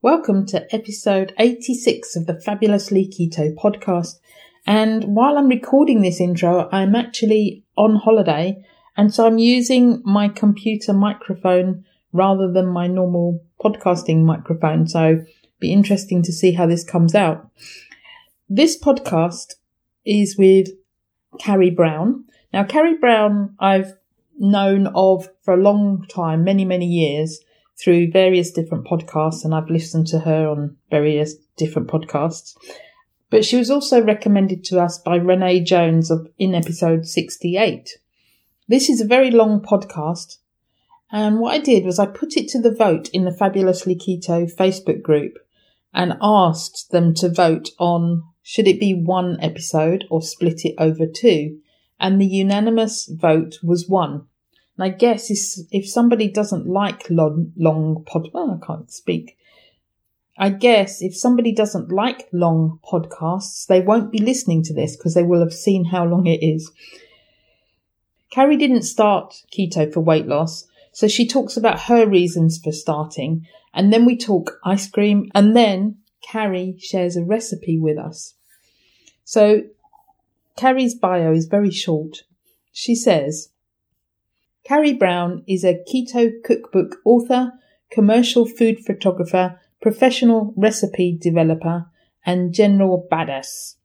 Welcome to episode 86 of the Fabulously Keto podcast. And while I'm recording this intro, I'm actually on holiday. And so I'm using my computer microphone rather than my normal podcasting microphone. So it'll be interesting to see how this comes out. This podcast is with Carrie Brown. Now, Carrie Brown, I've known of for a long time, many, many years, through various different podcasts, and I've listened to her on various different podcasts. But she was also recommended to us by Renee Jones in episode 68. This is a very long podcast, and what I did was I put it to the vote in the Fabulously Keto Facebook group and asked them to vote on should it be one episode or split it over two, and the unanimous vote was one. And I guess if somebody doesn't like long podcasts, they won't be listening to this because they will have seen how long it is. Carrie didn't start keto for weight loss, so she talks about her reasons for starting, and then we talk ice cream, and then Carrie shares a recipe with us. So Carrie's bio is very short. She says, Carrie Brown is a keto cookbook author, commercial food photographer, professional recipe developer, and general badass.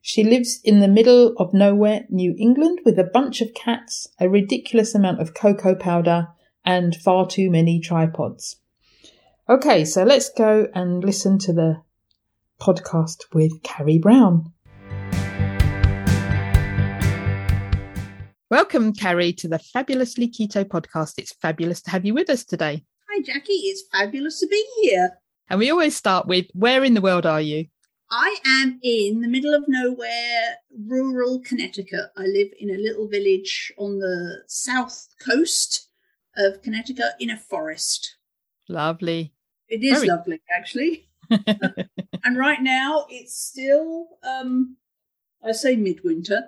She lives in the middle of nowhere, New England, with a bunch of cats, a ridiculous amount of cocoa powder, and far too many tripods. Okay, so let's go and listen to the podcast with Carrie Brown. Welcome, Carrie, to the Fabulously Keto podcast. It's fabulous to have you with us today. Hi, Jackie. It's fabulous to be here. And we always start with, where in the world are you? I am in the middle of nowhere, rural Connecticut. I live in a little village on the south coast of Connecticut in a forest. Lovely. It is lovely, actually. And right now it's still, I say midwinter.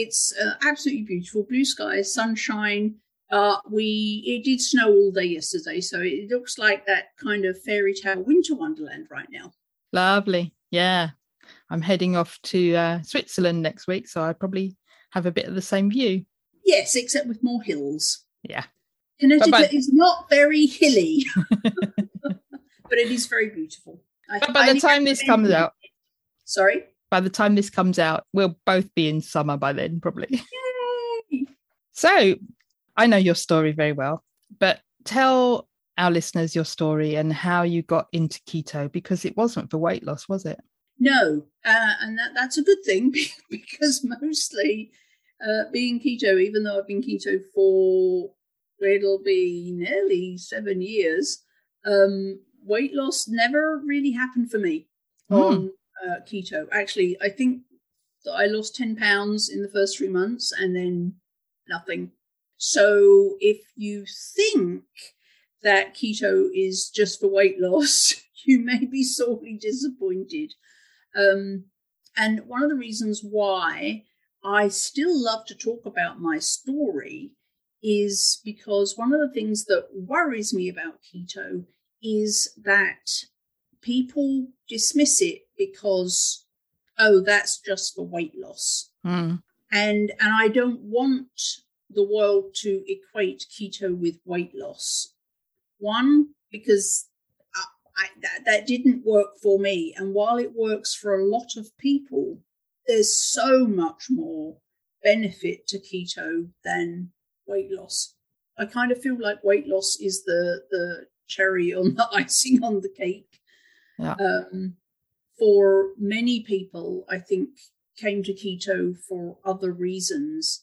It's absolutely beautiful, blue skies, sunshine. It did snow all day yesterday, so it looks like that kind of fairy tale winter wonderland right now. Lovely, yeah. I'm heading off to Switzerland next week, so I probably have a bit of the same view. Yes, except with more hills. Yeah. Connecticut is not very hilly, but it is very beautiful. By the time this comes out, we'll both be in summer by then, probably. Yay! So I know your story very well, but tell our listeners your story and how you got into keto, because it wasn't for weight loss, was it? No, and that's a good thing, because mostly being keto, even though I've been keto for, it'll be nearly 7 years, weight loss never really happened for me. Keto. Actually, I think that I lost 10 pounds in the first 3 months and then nothing. So if you think that keto is just for weight loss, you may be sorely disappointed. And one of the reasons why I still love to talk about my story is because one of the things that worries me about keto is that people dismiss it because, oh, that's just for weight loss. Mm. And I don't want the world to equate keto with weight loss. One, because that didn't work for me. And while it works for a lot of people, there's so much more benefit to keto than weight loss. I kind of feel like weight loss is the cherry on the icing on the cake. Yeah. For many people, I think, came to keto for other reasons.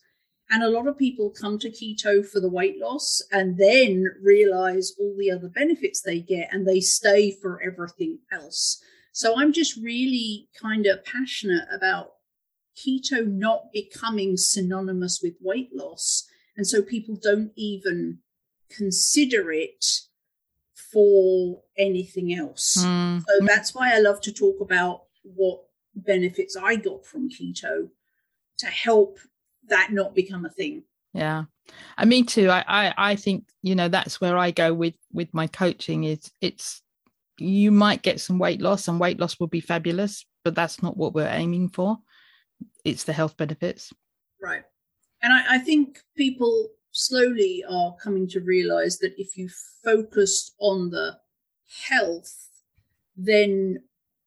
And a lot of people come to keto for the weight loss and then realize all the other benefits they get, and they stay for everything else. So I'm just really kind of passionate about keto not becoming synonymous with weight loss. And so people don't even consider it for anything else. Mm. So that's why I love to talk about what benefits I got from keto to help that not become a thing. Yeah. And me too. I think, you know, that's where I go with my coaching is it's, you might get some weight loss, and weight loss will be fabulous, but that's not what we're aiming for. It's the health benefits. Right. And I think people slowly are coming to realize that if you focus on the health, then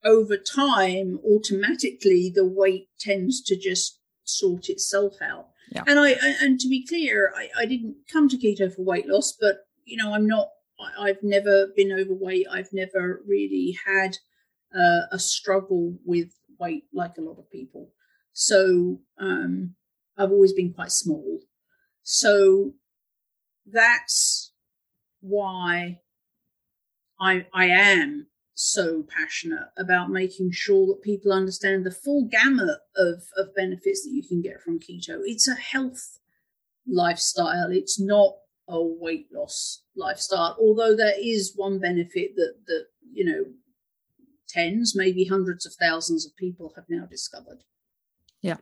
over time, automatically the weight tends to just sort itself out. Yeah. And I to be clear, I didn't come to keto for weight loss, but you know, I've never been overweight. I've never really had a struggle with weight like a lot of people. So I've always been quite small. So that's why I am so passionate about making sure that people understand the full gamut of benefits that you can get from keto. It's a health lifestyle. It's not a weight loss lifestyle, although there is one benefit that you know, tens, maybe hundreds of thousands of people have now discovered. Yeah.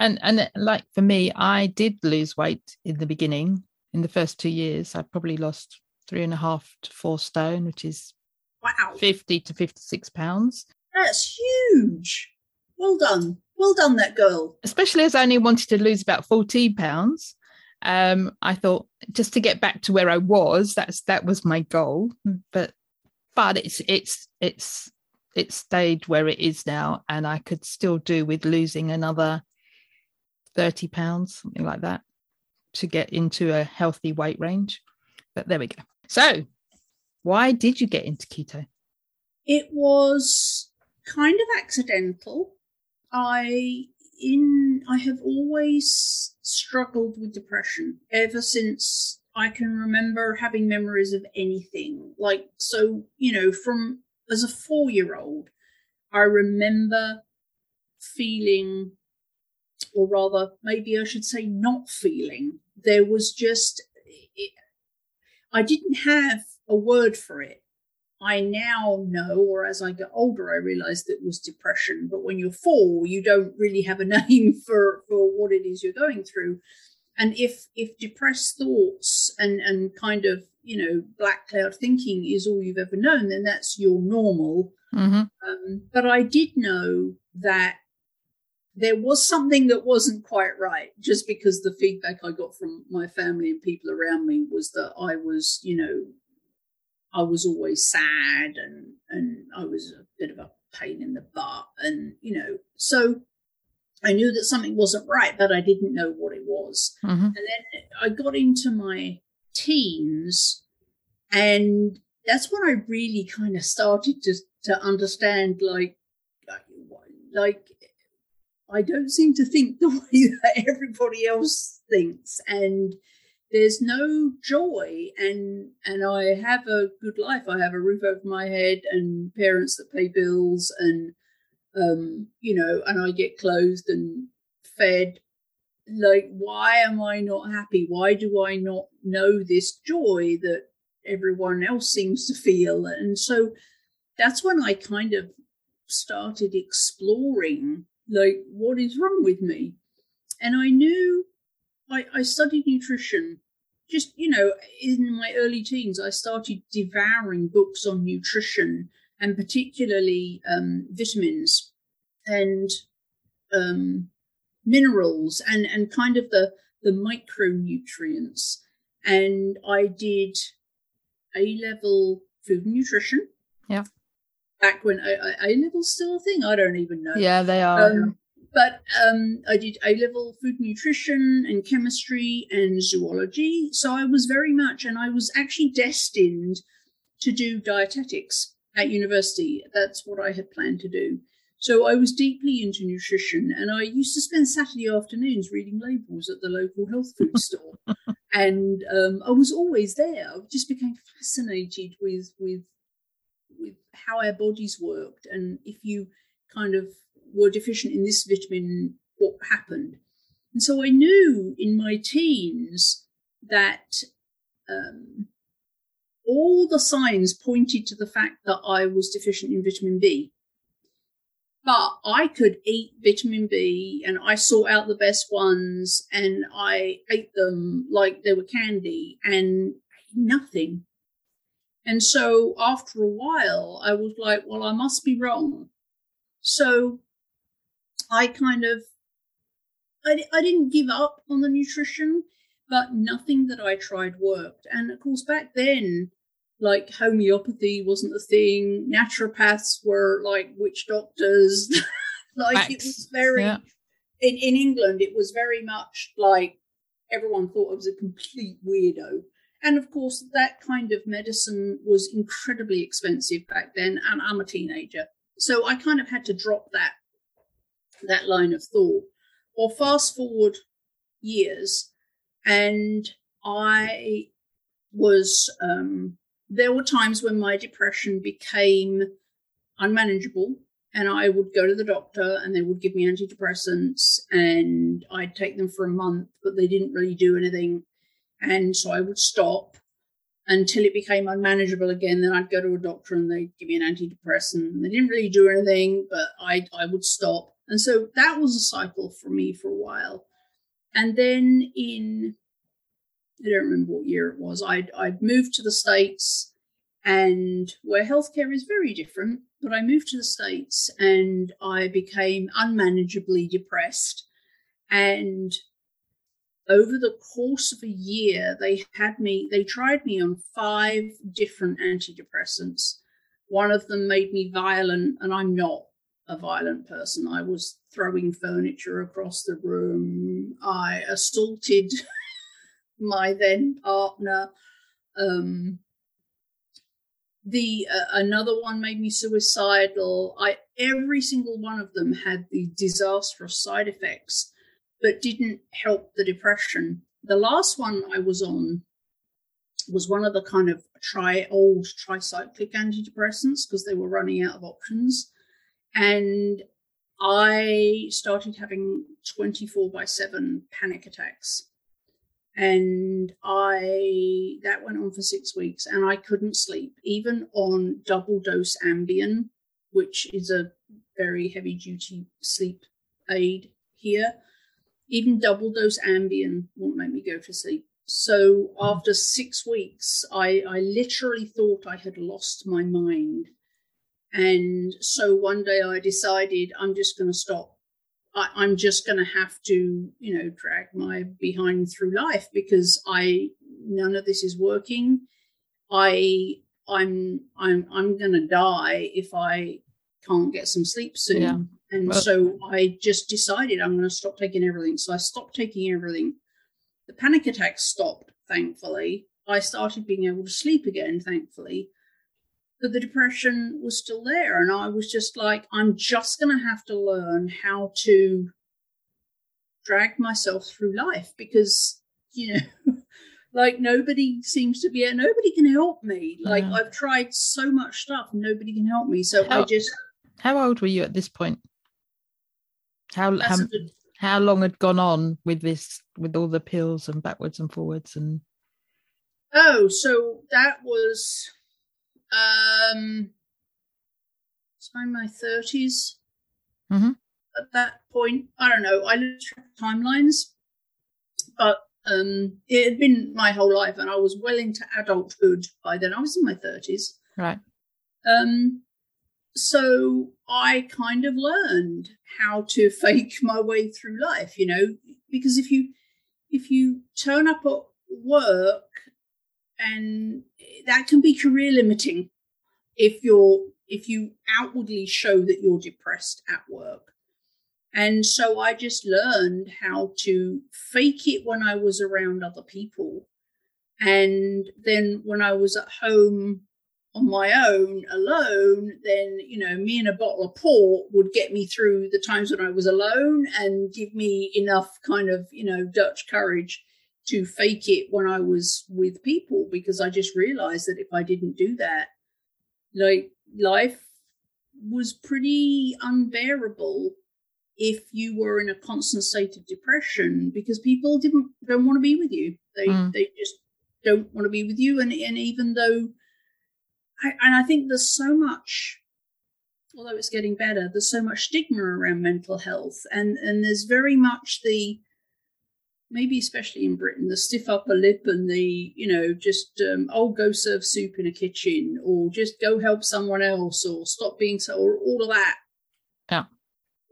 And like for me, I did lose weight in the beginning. In the first 2 years, I probably lost 3.5 to 4 stone, which is wow. 50 to 56 pounds. That's huge. Well done. Well done, that girl. Especially as I only wanted to lose about 14 pounds. I thought just to get back to where I was, that was my goal. But it stayed where it is now, and I could still do with losing another 30 pounds, something like that, to get into a healthy weight range. But there we go. So why did you get into keto? It was kind of accidental. I have always struggled with depression ever since I can remember having memories of anything. Like, so, you know, from as a 4-year-old, I remember feeling, or rather maybe I should say not feeling. There was just, I didn't have a word for it. I now know, or as I get older, I realize that it was depression. But when you're 4, you don't really have a name for what it is you're going through. And if depressed thoughts and kind of, you know, black cloud thinking is all you've ever known, then that's your normal. Mm-hmm. But I did know that there was something that wasn't quite right, just because the feedback I got from my family and people around me was that I was, you know, I was always sad and I was a bit of a pain in the butt, and, you know, so I knew that something wasn't right, but I didn't know what it was. Mm-hmm. And then I got into my teens, and that's when I really kind of started to understand, like I don't seem to think the way that everybody else thinks, and there's no joy, and I have a good life. I have a roof over my head and parents that pay bills, and, you know, and I get clothed and fed. Like, why am I not happy? Why do I not know this joy that everyone else seems to feel? And so that's when I kind of started exploring, like, what is wrong with me? And I knew, I studied nutrition. Just, you know, in my early teens, I started devouring books on nutrition, and particularly vitamins and minerals and kind of the micronutrients. And I did A-level food and nutrition. Yeah. back when A-level's still a thing. I don't even know. Yeah, they are. But I did A-level food nutrition and chemistry and zoology. So I was very much, and I was actually destined to do dietetics at university. That's what I had planned to do. So I was deeply into nutrition, and I used to spend Saturday afternoons reading labels at the local health food store. And I was always there. I just became fascinated with how our bodies worked, and if you kind of were deficient in this vitamin, what happened. And so I knew in my teens that all the signs pointed to the fact that I was deficient in vitamin B. But I could eat vitamin B, and I sought out the best ones, and I ate them like they were candy, and nothing. And so after a while, I was like, well, I must be wrong. So I kind of, I didn't give up on the nutrition, but nothing that I tried worked. And of course, back then, like homeopathy wasn't a thing. Naturopaths were like witch doctors. Like it was very, yeah. in England, it was very much like everyone thought I was a complete weirdo. And of course, that kind of medicine was incredibly expensive back then. And I'm a teenager. So I kind of had to drop that line of thought. Or fast forward years, and I was... there were times when my depression became unmanageable, and I would go to the doctor and they would give me antidepressants, and I'd take them for a month, but they didn't really do anything. And so I would stop until it became unmanageable again. Then I'd go to a doctor and they'd give me an antidepressant. They didn't really do anything, but I would stop. And so that was a cycle for me for a while. And then in... I don't remember what year it was. I'd moved to the States, and where healthcare is very different, but I moved to the States and I became unmanageably depressed. And over the course of a year, they tried me on 5 different antidepressants. One of them made me violent, and I'm not a violent person. I was throwing furniture across the room. I assaulted my then partner. Another one made me suicidal. Every single one of them had the disastrous side effects, but didn't help the depression. The last one I was on was one of the kind of old tricyclic antidepressants, because they were running out of options. And I started having 24/7 panic attacks. And that went on for 6 weeks, and I couldn't sleep, even on double dose Ambien, which is a very heavy duty sleep aid here. Even double dose Ambien won't make me go to sleep. So after 6 weeks, I literally thought I had lost my mind. And so one day I decided I'm just going to stop. I'm just going to have to, drag my behind through life, because none of this is working. I'm going to die if I can't get some sleep soon. Yeah. And so I just decided I'm going to stop taking everything. So I stopped taking everything. The panic attacks stopped, thankfully. I started being able to sleep again, thankfully. But the depression was still there. And I was just like, I'm just going to have to learn how to drag myself through life, because, nobody seems to be here. Nobody can help me. Like, yeah. I've tried so much stuff, nobody can help me. So how old were you at this point? How long had gone on with this, with all the pills and backwards and forwards? And so that was... it's in my 30s. Mm-hmm. At that point, I don't know, I looked at timelines, but it had been my whole life, and I was well into adulthood by then. I was in my 30s. Right. So I kind of learned how to fake my way through life, because if you turn up at work, and that can be career limiting if you're if you outwardly show that you're depressed at work. And so I just learned how to fake it when I was around other people. And then when I was at home on my own, alone, then, you know, me and a bottle of port would get me through the times when I was alone and give me enough kind of, you know, Dutch courage to fake it when I was with people, because I just realized that if I didn't do that, like, life was pretty unbearable if you were in a constant state of depression, because people don't want to be with you. They just don't want to be with you. And even though, I think there's so much, although it's getting better, there's so much stigma around mental health. And there's very much the, maybe especially in Britain, the stiff upper lip and the, you know, just, go serve soup in a kitchen, or just go help someone else, or stop being so, or all of that. Yeah.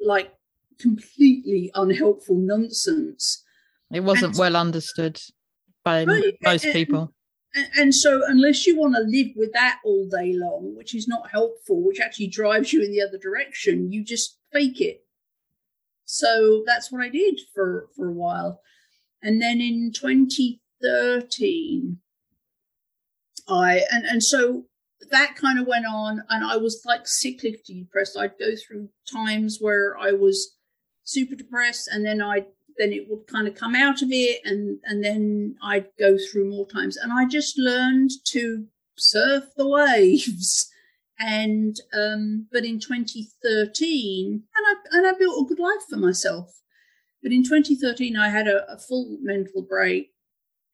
Like completely unhelpful nonsense. It wasn't well understood by most people. And so unless you want to live with that all day long, which is not helpful, which actually drives you in the other direction, you just fake it. So that's what I did for a while. And then in 2013, so that kind of went on, and I was like cyclically depressed. I'd go through times where I was super depressed, and then it would kind of come out of it, and then I'd go through more times. And I just learned to surf the waves. And but in 2013, and I built a good life for myself. But in 2013, I had a full mental break,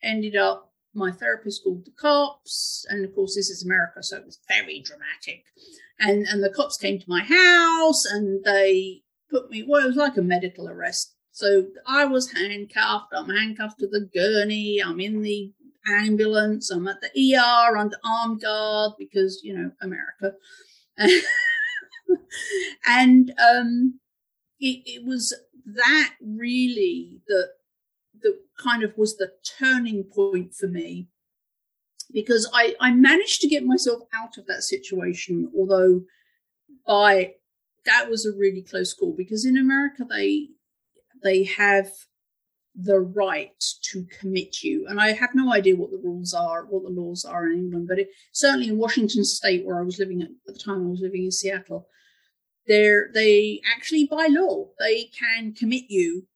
ended up, my therapist called the cops, and of course this is America, so it was very dramatic. And the cops came to my house, and they put me, well, it was like a medical arrest. So I was handcuffed, I'm handcuffed to the gurney, I'm in the ambulance, I'm at the ER under armed guard because, you know, America. And it was that really that kind of was the turning point for me, because I managed to get myself out of that situation, although that was a really close call, because in America they have the right to commit you. And I have no idea what the rules are, what the laws are in England, but certainly in Washington state, where I was living at the time, I was living in Seattle, they actually, by law, they can commit you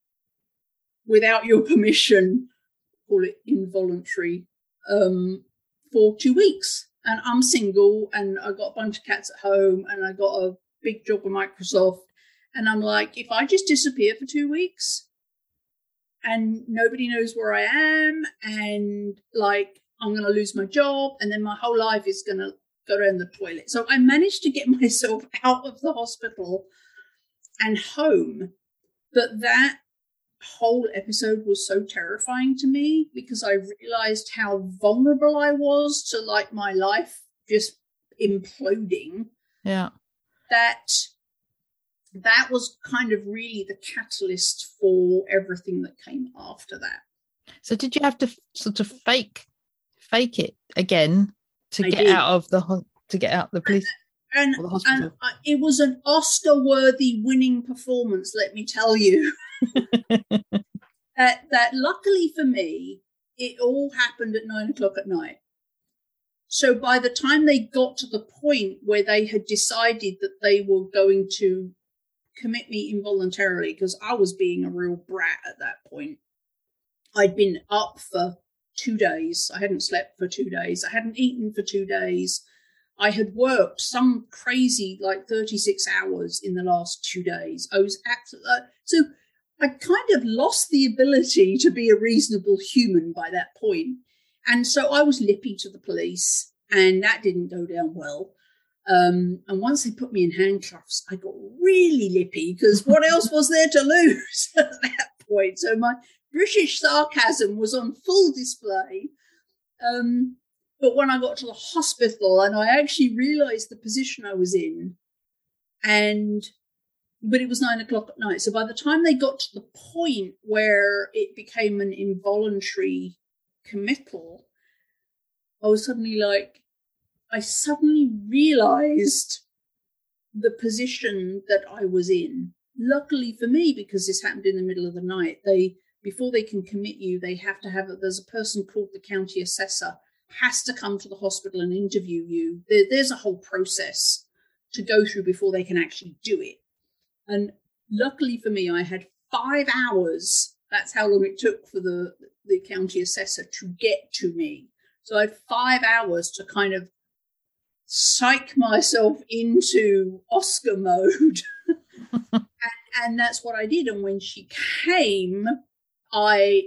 without your permission, call it involuntary, for 2 weeks. And I'm single, and I got a bunch of cats at home, and I got a big job at Microsoft. And I'm like, if I just disappear for 2 weeks and nobody knows where I am, and like, I'm going to lose my job, and then my whole life is going to go down the toilet. So I managed to get myself out of the hospital and home. But that whole episode was so terrifying to me, because I realized how vulnerable I was to, like, my life just imploding. Yeah. That was kind of really the catalyst for everything that came after that. So did you have to sort of fake it again to get out of the police? And it was an Oscar-worthy winning performance, let me tell you. that luckily for me, it all happened at 9:00 at night. So by the time they got to the point where they had decided that they were going to commit me involuntarily, because I was being a real brat at that point. I'd been up for 2 days. I hadn't slept for 2 days. I hadn't eaten for 2 days. I had worked some crazy, like, 36 hours in the last 2 days. I was absolutely... So I kind of lost the ability to be a reasonable human by that point. And so I was lippy to the police, and that didn't go down well. And once they put me in handcuffs, I got really lippy, because what else was there to lose at that point? So my British sarcasm was on full display. But when I got to the hospital, and I actually realised the position I was in, but it was 9:00 at night. So by the time they got to the point where it became an involuntary committal, I suddenly realised the position that I was in. Luckily for me, because this happened in the middle of the night, before they can commit you, they have to have, there's a person called the county assessor, has to come to the hospital and interview you. There's a whole process to go through before they can actually do it. And luckily for me, I had 5 hours. That's how long it took for the county assessor to get to me. So I had 5 hours to kind of psych myself into Oscar mode. and that's what I did. And when she came, I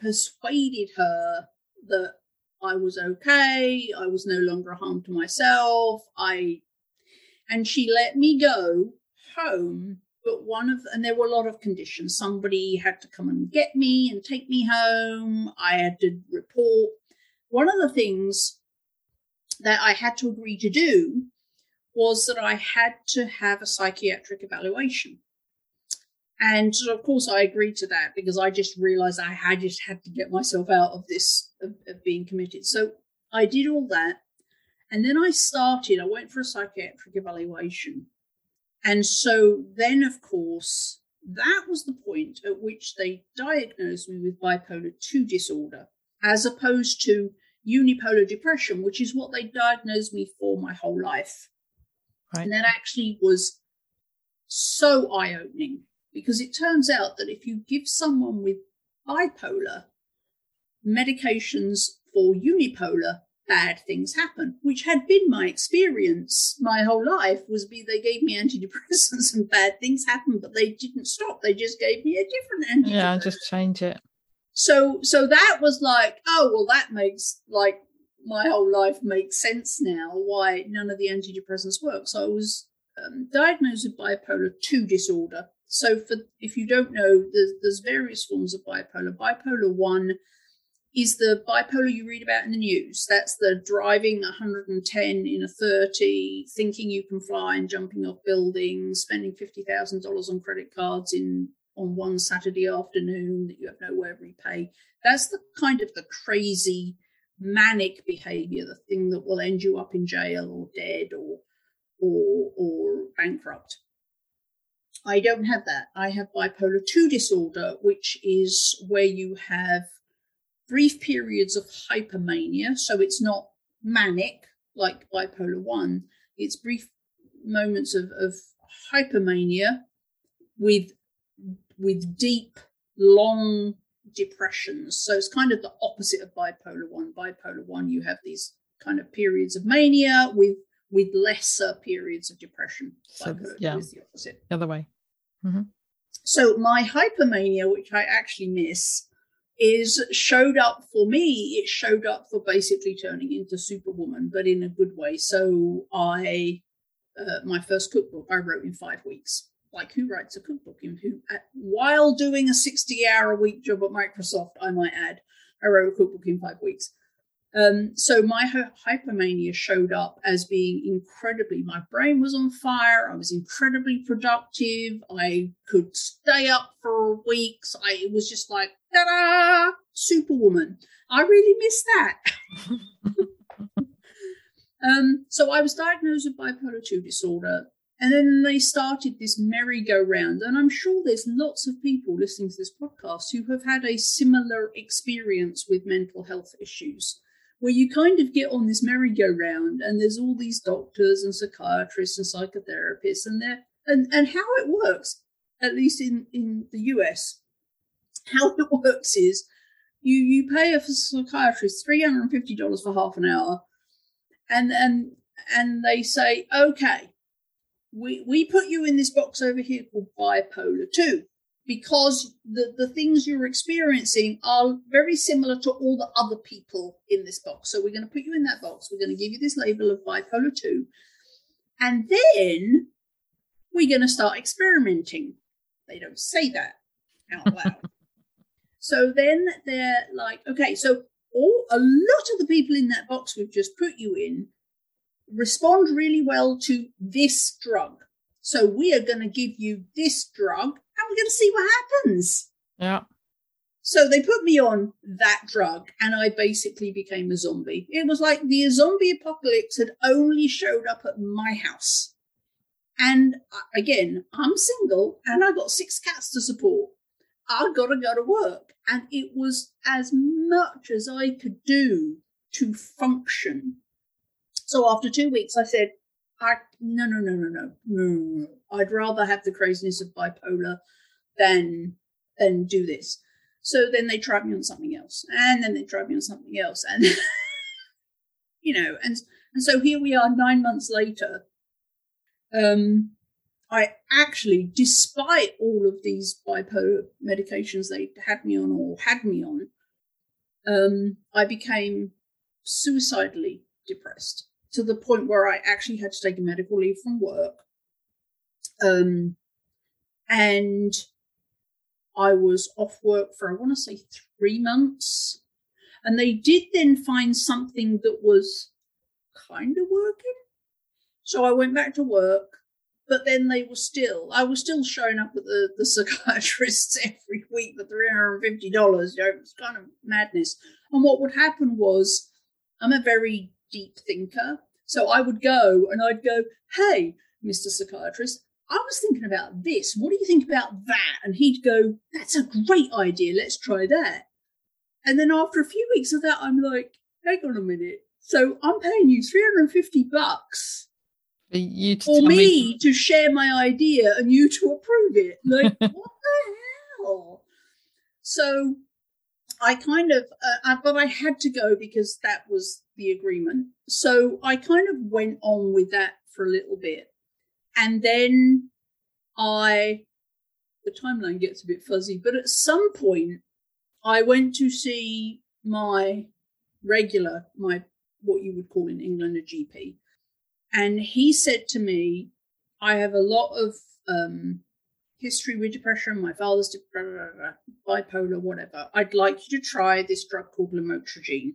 persuaded her that I was okay. I was no longer a harm to myself. And she let me go home. But and there were a lot of conditions. Somebody had to come and get me and take me home. I had to report. One of the things that I had to agree to do was that I had to have a psychiatric evaluation. And of course I agreed to that because I just realized I just had to get myself out of this, of being committed. So I did all that. And then I went for a psychiatric evaluation. And so then, of course, that was the point at which they diagnosed me with bipolar 2 disorder, as opposed to unipolar depression, which is what they diagnosed me for my whole life. Right. And that actually was so eye-opening, because it turns out that if you give someone with bipolar medications for unipolar, bad things happen, which had been my experience my whole life. They gave me antidepressants and bad things happened, but they didn't stop. They just gave me a different antidepressant. Yeah, just change it. So that was like, oh, well, that makes like my whole life makes sense now, why none of the antidepressants work. So I was diagnosed with bipolar 2 disorder. So if you don't know, there's various forms of bipolar. Bipolar 1 is the bipolar you read about in the news. That's the driving 110 in a 30, thinking you can fly and jumping off buildings, spending $50,000 on credit cards on one Saturday afternoon that you have nowhere to repay. That's the kind of the crazy manic behavior, the thing that will end you up in jail or dead or bankrupt. I don't have that. I have bipolar 2 disorder, which is where you have brief periods of hypomania, so it's not manic like bipolar 1. It's brief moments of hypomania with deep, long depressions. So it's kind of the opposite of bipolar 1. Bipolar 1, you have these kind of periods of mania with lesser periods of depression. Bipolar 2 is the opposite. The other way. Mm-hmm. So my hypomania, which I actually miss, showed up for me. It showed up for basically turning into Superwoman, but in a good way. So my first cookbook I wrote in 5 weeks. Like, who writes a cookbook? While doing a 60-hour-a-week job at Microsoft, I might add, I wrote a cookbook in 5 weeks. So my hypomania showed up as being incredibly, my brain was on fire. I was incredibly productive. I could stay up for weeks. It was just like, ta-da, Superwoman. I really miss that. So I was diagnosed with bipolar 2 disorder, and then they started this merry-go-round. And I'm sure there's lots of people listening to this podcast who have had a similar experience with mental health issues, where you kind of get on this merry-go-round and there's all these doctors and psychiatrists and psychotherapists and how it works, at least in the US, how it works is you pay a psychiatrist $350 for half an hour and they say, okay, we put you in this box over here called bipolar 2 because the things you're experiencing are very similar to all the other people in this box. So we're going to put you in that box. We're going to give you this label of bipolar 2. And then we're going to start experimenting. They don't say that out loud. So then they're like, okay, so a lot of the people in that box we've just put you in respond really well to this drug. So we are going to give you this drug and we're going to see what happens. Yeah. So they put me on that drug and I basically became a zombie. It was like the zombie apocalypse had only showed up at my house. And again, I'm single and I've got 6 cats to support. I've got to go to work. And it was as much as I could do to function. So after 2 weeks, I said, No. I'd rather have the craziness of bipolar than do this. So then they tried me on something else. And then they tried me on something else. And, you know, and so here we are 9 months later. I actually, despite all of these bipolar medications they had me on, I became suicidally depressed to the point where I actually had to take a medical leave from work. And I was off work for, I want to say, 3 months. And they did then find something that was kind of working. So I went back to work, but then I was still showing up at the psychiatrists every week for $350. You know, it was kind of madness. And what would happen was, I'm a very deep thinker. So I would go and I'd go, hey, Mr. Psychiatrist, I was thinking about this. What do you think about that? And he'd go, that's a great idea. Let's try that. And then after a few weeks of that, I'm like, hang on a minute. So I'm paying you $350. For me to share my idea and you to approve it. Like, what the hell? So I kind of, but I had to go because that was the agreement. So I kind of went on with that for a little bit. And then the timeline gets a bit fuzzy, but at some point I went to see my what you would call in England a GP. And he said to me, I have a lot of history with depression. My father's bipolar, whatever. I'd like you to try this drug called Lamotrigine,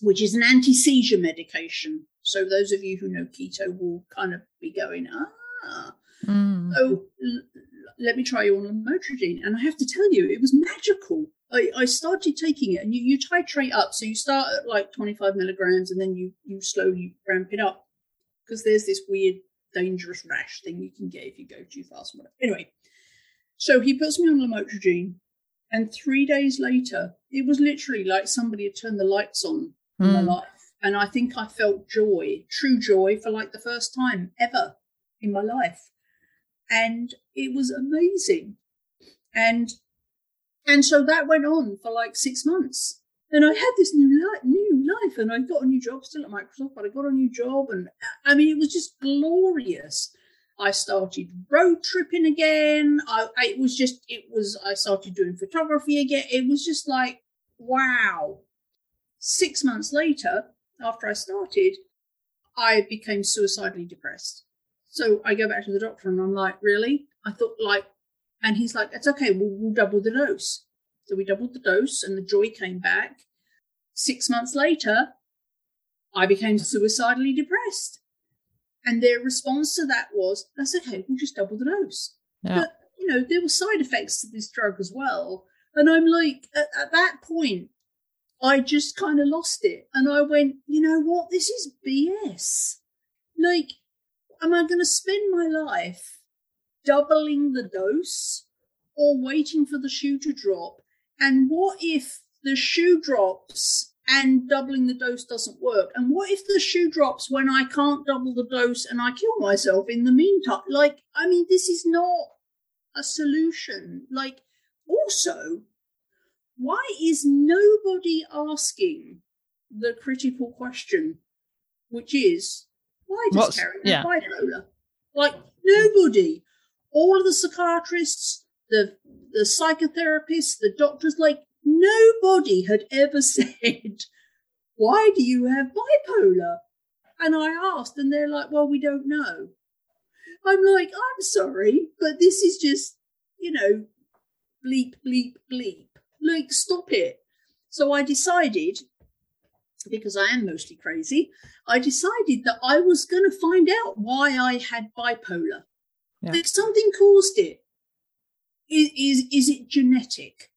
which is an anti-seizure medication. So those of you who know keto will kind of be going, let me try you on Lamotrigine. And I have to tell you, it was magical. I started taking it, and you titrate up. So you start at like 25 milligrams, and then you slowly ramp it up. Because there's this weird, dangerous rash thing you can get if you go too fast. Anyway, so he puts me on Lamotrigine, and 3 days later, it was literally like somebody had turned the lights on in my life. And I think I felt joy, true joy, for like the first time ever in my life. And it was amazing. And so that went on for like 6 months. And I had this new life, and I got a new job, still at Microsoft, but I got a new job. And I mean, it was just glorious. I started road tripping again. I started doing photography again. It was just like, wow. 6 months later, after I started, I became suicidally depressed. So I go back to the doctor and I'm like, really? I thought like, and he's like, it's okay, we'll double the dose. So we doubled the dose and the joy came back. 6 months later, I became suicidally depressed. And their response to that was, that's okay, we'll just double the dose. Yeah. But, you know, there were side effects to this drug as well. And I'm like, at that point, I just kind of lost it. And I went, you know what, this is BS. Like, am I going to spend my life doubling the dose or waiting for the shoe to drop? And what if the shoe drops and doubling the dose doesn't work? And what if the shoe drops when I can't double the dose and I kill myself in the meantime? Like, I mean, this is not a solution. Like, also, why is nobody asking the critical question, which is, why does Carrie have bipolar? Like, nobody. All of the psychiatrists, the psychotherapists, the doctors, like, nobody had ever said, why do you have bipolar? And I asked, and they're like, well, we don't know. I'm like, I'm sorry, but this is just, you know, bleep, bleep, bleep. Like, stop it. So I decided, because I am mostly crazy, I decided that I was going to find out why I had bipolar. Yeah. Like, something caused it. Is it genetic?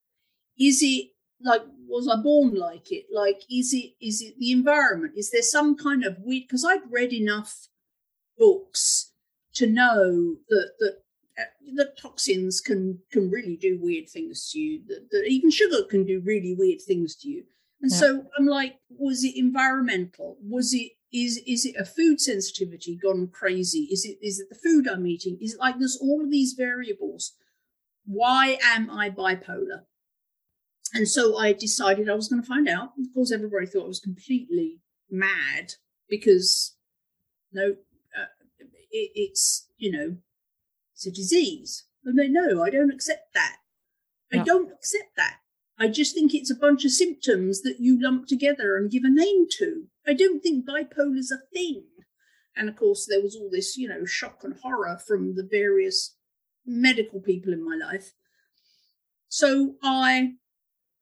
Is it like, was I born like it? Like, is it the environment? Is there some kind of weird? Because I'd read enough books to know that toxins can really do weird things to you, that even sugar can do really weird things to you. And so I'm like, was it environmental? Was it, is it a food sensitivity gone crazy? Is it the food I'm eating? Is it like, there's all of these variables. Why am I bipolar? And so I decided I was going to find out. Of course, everybody thought I was completely mad because it's a disease. And they I don't accept that. I don't accept that. I just think it's a bunch of symptoms that you lump together and give a name to. I don't think bipolar is a thing. And of course, there was all this, shock and horror from the various medical people in my life. So I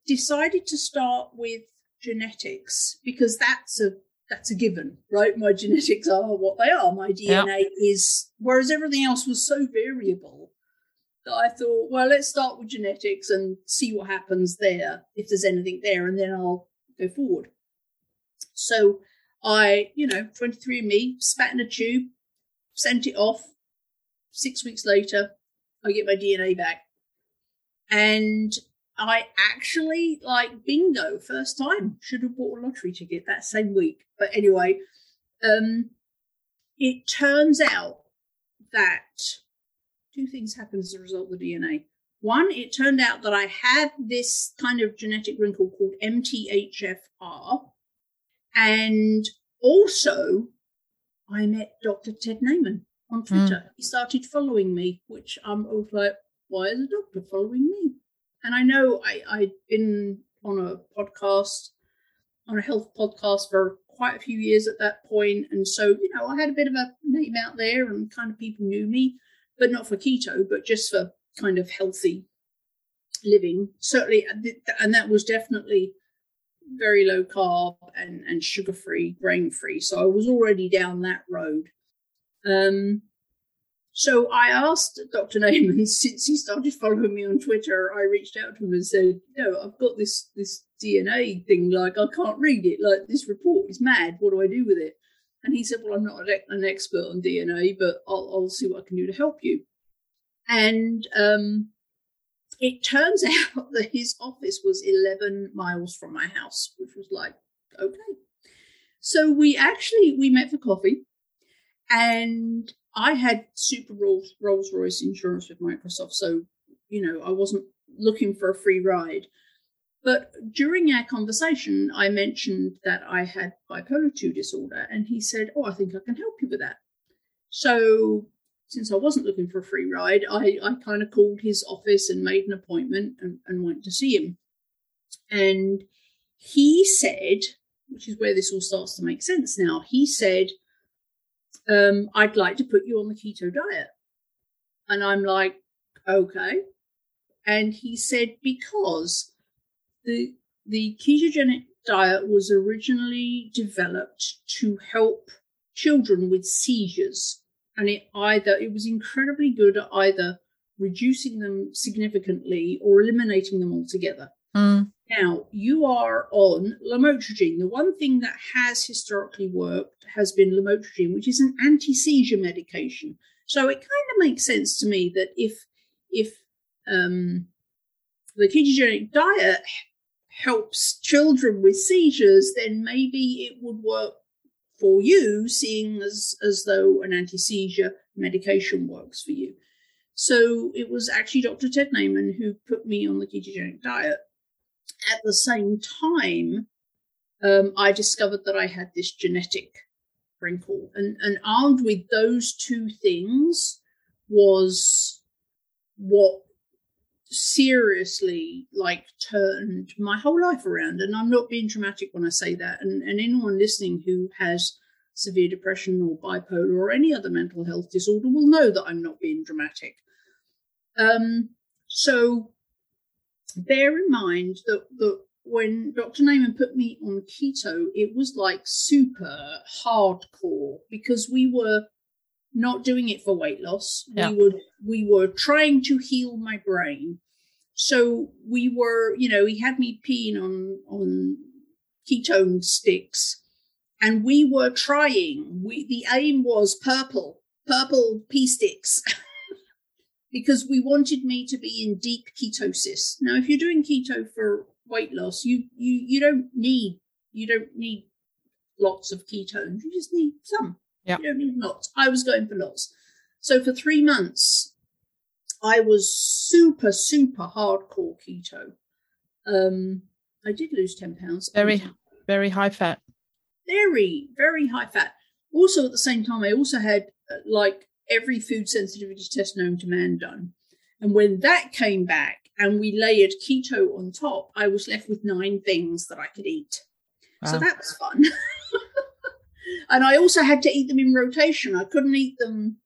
decided to start with genetics because that's a given, right? My genetics are what they are. My DNA is, whereas everything else was so variable. I thought, well, let's start with genetics and see what happens there, if there's anything there, and then I'll go forward. So I, 23andMe, spat in a tube, sent it off. 6 weeks later, I get my DNA back. And I actually, bingo, first time, should have bought a lottery ticket that same week. But anyway, it turns out that two things happened as a result of the DNA. One, it turned out that I had this kind of genetic wrinkle called MTHFR. And also, I met Dr. Ted Naiman on Twitter. He started following me, which I was like, why is a doctor following me? And I know I'd been on a health podcast for quite a few years at that point. And so, I had a bit of a name out there and kind of people knew me. But not for keto, but just for kind of healthy living. Certainly, and that was definitely very low carb and sugar-free, grain-free. So I was already down that road. So I asked Dr. Naiman, since he started following me on Twitter, I reached out to him and said, I've got this DNA thing, I can't read it. This report is mad. What do I do with it? And he said, well, I'm not an expert on DNA, but I'll see what I can do to help you. And it turns out that his office was 11 miles from my house, which was okay. So we met for coffee, and I had super Rolls-Royce insurance with Microsoft. So, I wasn't looking for a free ride. But during our conversation, I mentioned that I had bipolar 2 disorder, and he said, I think I can help you with that. So since I wasn't looking for a free ride, I kind of called his office and made an appointment and went to see him. And he said, which is where this all starts to make sense now, he said, I'd like to put you on the keto diet. And I'm like, okay. And he said, because the ketogenic diet was originally developed to help children with seizures, and it was incredibly good at either reducing them significantly or eliminating them altogether. Now, you are on Lamotrigine. The one thing that has historically worked has been Lamotrigine, which is an anti-seizure medication. So it kind of makes sense to me that if the ketogenic diet helps children with seizures, then maybe it would work for you, seeing as though an anti-seizure medication works for you. So it was actually Dr. Ted Naiman who put me on the ketogenic diet. At the same time, I discovered that I had this genetic wrinkle. And armed with those two things was what seriously turned my whole life around. And I'm not being dramatic when I say that, and anyone listening who has severe depression or bipolar or any other mental health disorder will know that I'm not being dramatic. So bear in mind that when Dr. Naiman put me on keto, it was super hardcore because we were not doing it for weight loss. Yeah. We were trying to heal my brain. So we were, he had me peeing on ketone sticks, and we were trying. The aim was purple. purple pea sticks because we wanted me to be in deep ketosis. Now, if you're doing keto for weight loss, you don't need lots of ketones. You just need some. Yep. You don't need lots. I was going for lots. So for 3 months, I was super, super hardcore keto. I did lose 10 pounds. Very, very high fat. Very, very high fat. Also, at the same time, I also had like every food sensitivity test known to man done. And when that came back and we layered keto on top, I was left with 9 things that I could eat. Wow. So that was fun. And I also had to eat them in rotation. I couldn't eat them.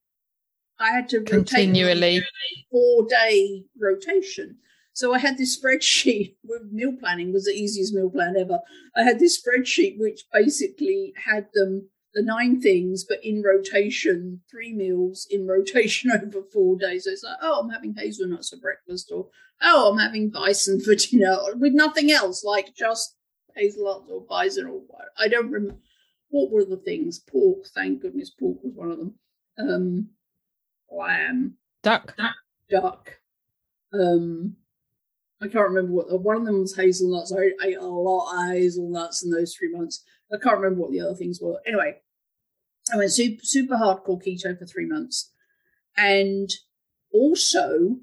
I had to continually rotate them, 4-day rotation. So I had this spreadsheet with meal planning, was the easiest meal plan ever. I had this spreadsheet which basically had them, the 9 things, but in rotation, 3 meals in rotation over 4 days. So it's like, oh, I'm having hazelnuts for breakfast, or oh, I'm having bison for dinner, with nothing else, like just hazelnuts or bison or what. I don't remember. What were the things? Pork, thank goodness, pork was one of them. Lamb. Duck. I can't remember what one of them was. Hazelnuts. I ate a lot of hazelnuts in those 3 months. I can't remember what the other things were. Anyway, I went super, super hardcore keto for 3 months, and also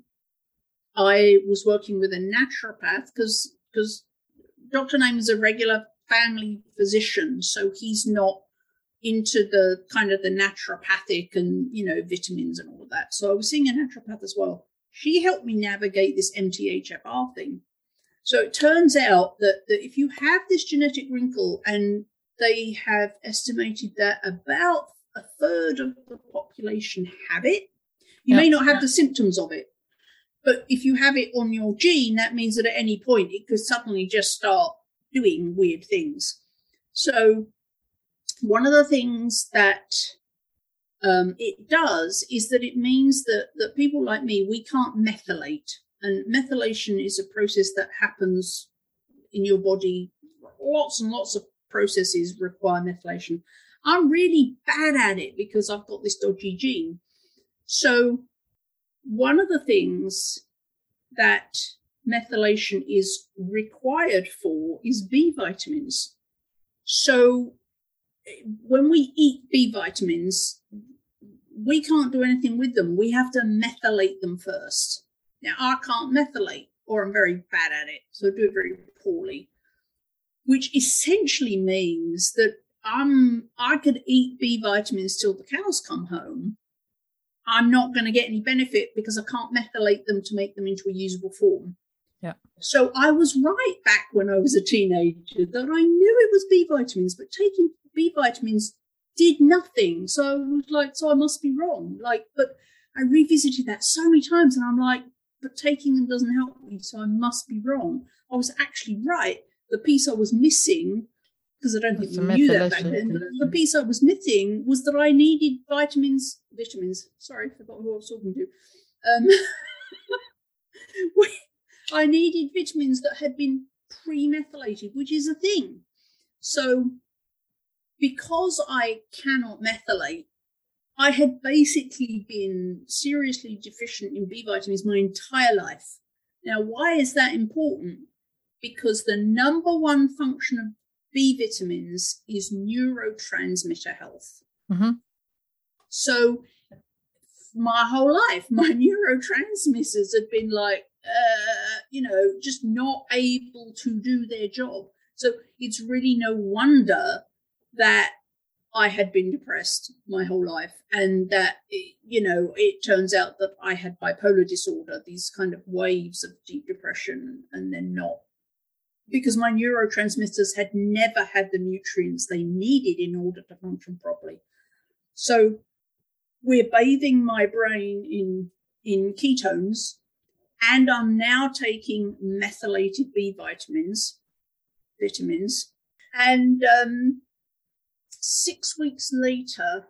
I was working with a naturopath because Dr. Naiman's a regular family physician, so he's not into the kind of the naturopathic and vitamins and all of that. So I was seeing a naturopath as well. She helped me navigate this MTHFR thing. So it turns out that if you have this genetic wrinkle, and they have estimated that about a third of the population have it, you may not have the symptoms of it. But if you have it on your gene, that means that at any point it could suddenly just start doing weird things. So one of the things that it does is that it means that people like me, we can't methylate. And methylation is a process that happens in your body. Lots and lots of processes require methylation. I'm really bad at it because I've got this dodgy gene. So one of the things that methylation is required for is B vitamins. So when we eat B vitamins, we can't do anything with them. We have to methylate them first. Now, I can't methylate, or I'm very bad at it, so I do it very poorly, which essentially means that I could eat B vitamins till the cows come home. I'm not going to get any benefit because I can't methylate them to make them into a usable form. Yeah. So I was right back when I was a teenager that I knew it was B vitamins, but taking B vitamins did nothing. So I was like, so I must be wrong. But I revisited that so many times, and I'm like, but taking them doesn't help me, so I must be wrong. I was actually right. The piece I was missing, because I don't think we knew that back then, the piece I was missing was that I needed vitamins. Sorry, I forgot who I was talking to. I needed vitamins that had been pre-methylated, which is a thing. So because I cannot methylate, I had basically been seriously deficient in B vitamins my entire life. Now, why is that important? Because the number one function of B vitamins is neurotransmitter health. Mm-hmm. So my whole life, my neurotransmitters had been like, just not able to do their job. So it's really no wonder that I had been depressed my whole life, and that, it turns out that I had bipolar disorder, these kind of waves of deep depression, and then not, because my neurotransmitters had never had the nutrients they needed in order to function properly. So we're bathing my brain in ketones, and I'm now taking methylated B vitamins, and 6 weeks later,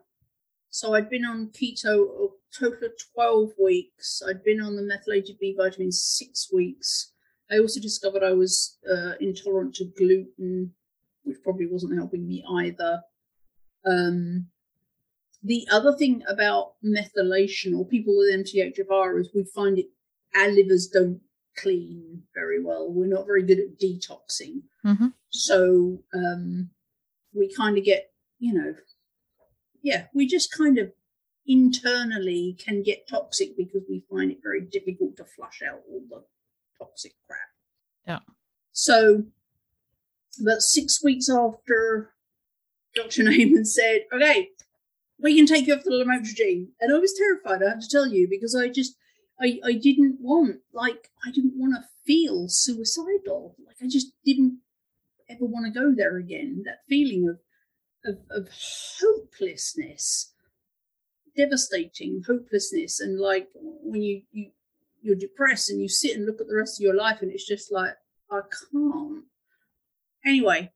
so I'd been on keto a total of 12 weeks. I'd been on the methylated B vitamins 6 weeks. I also discovered I was intolerant to gluten, which probably wasn't helping me either. The other thing about methylation or people with MTHFR is we find it, our livers don't clean very well. We're not very good at detoxing. Mm-hmm. So we kind of get, we just kind of internally can get toxic because we find it very difficult to flush out all the toxic crap. Yeah. So about 6 weeks after Dr. Naiman said, okay, we can take you off the Lamotrigine. And I was terrified, I have to tell you, because I didn't want, I didn't want to feel suicidal. I just didn't ever want to go there again. That feeling of hopelessness, devastating hopelessness. And when you're depressed and you sit and look at the rest of your life and it's just I can't. Anyway,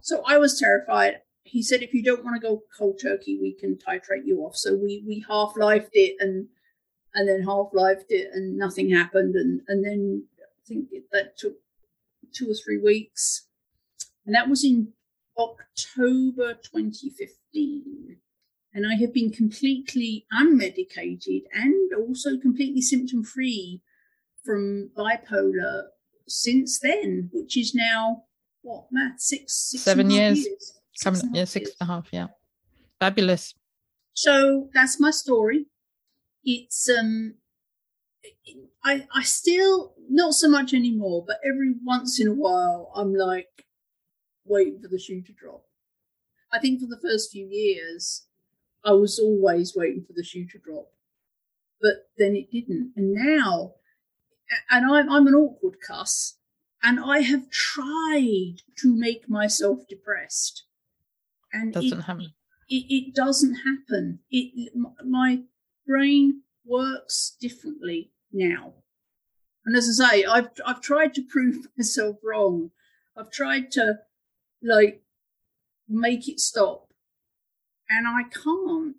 so I was terrified. He said, if you don't want to go cold turkey, we can titrate you off. So we half-lifed it and then half-lifed it and nothing happened. And then I think that took 2 or 3 weeks. And that was in October 2015. And I have been completely unmedicated and also completely symptom-free from bipolar since then, which is now, what, Matt, six, 7 years. 6.5 years. Yeah, fabulous. So that's my story. It's I still, not so much anymore, but every once in a while I'm waiting for the shoe to drop. I think for the first few years I was always waiting for the shoe to drop, but then it didn't. And now, and I'm an awkward cuss, and I have tried to make myself depressed. And it doesn't happen. It doesn't happen. My brain works differently now. And as I say, I've tried to prove myself wrong. I've tried to make it stop, and I can't.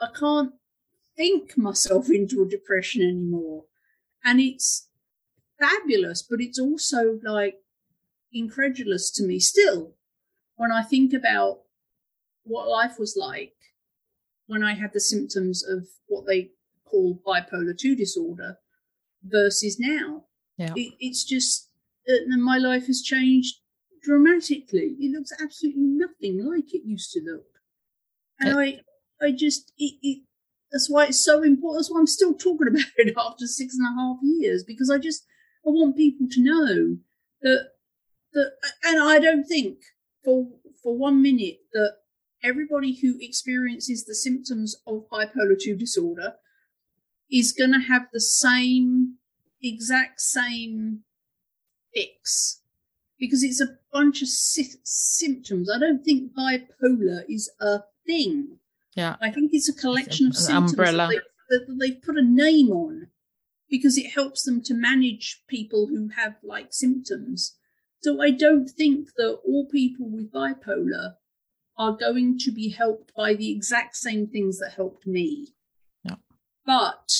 I can't think myself into a depression anymore, and it's fabulous, but it's also incredulous to me still when I think about what life was like when I had the symptoms of what they call bipolar 2 disorder versus now. Yeah. It's just that my life has changed dramatically. It looks absolutely nothing like it used to look. And I just, that's why it's so important. That's why I'm still talking about it after 6.5 years, because I want people to know that, and I don't think for 1 minute that everybody who experiences the symptoms of bipolar 2 disorder is going to have the exact same fix, because it's a bunch of symptoms. I don't think bipolar is a thing. Yeah, I think it's a collection of symptoms that they've put a name on because it helps them to manage people who have symptoms. So I don't think that all people with bipolar are going to be helped by the exact same things that helped me. Yeah. But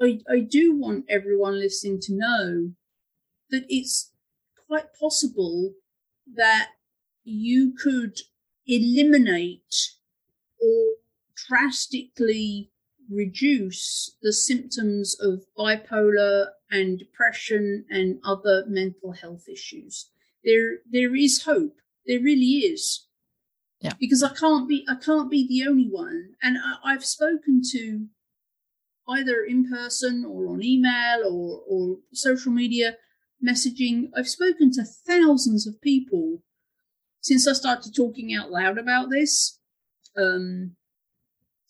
I do want everyone listening to know that it's quite possible that you could eliminate or drastically reduce the symptoms of bipolar and depression and other mental health issues. There is hope. There really is. Yeah. Because I can't be the only one. And I've spoken to, either in person or on email or social media messaging, I've spoken to thousands of people since I started talking out loud about this.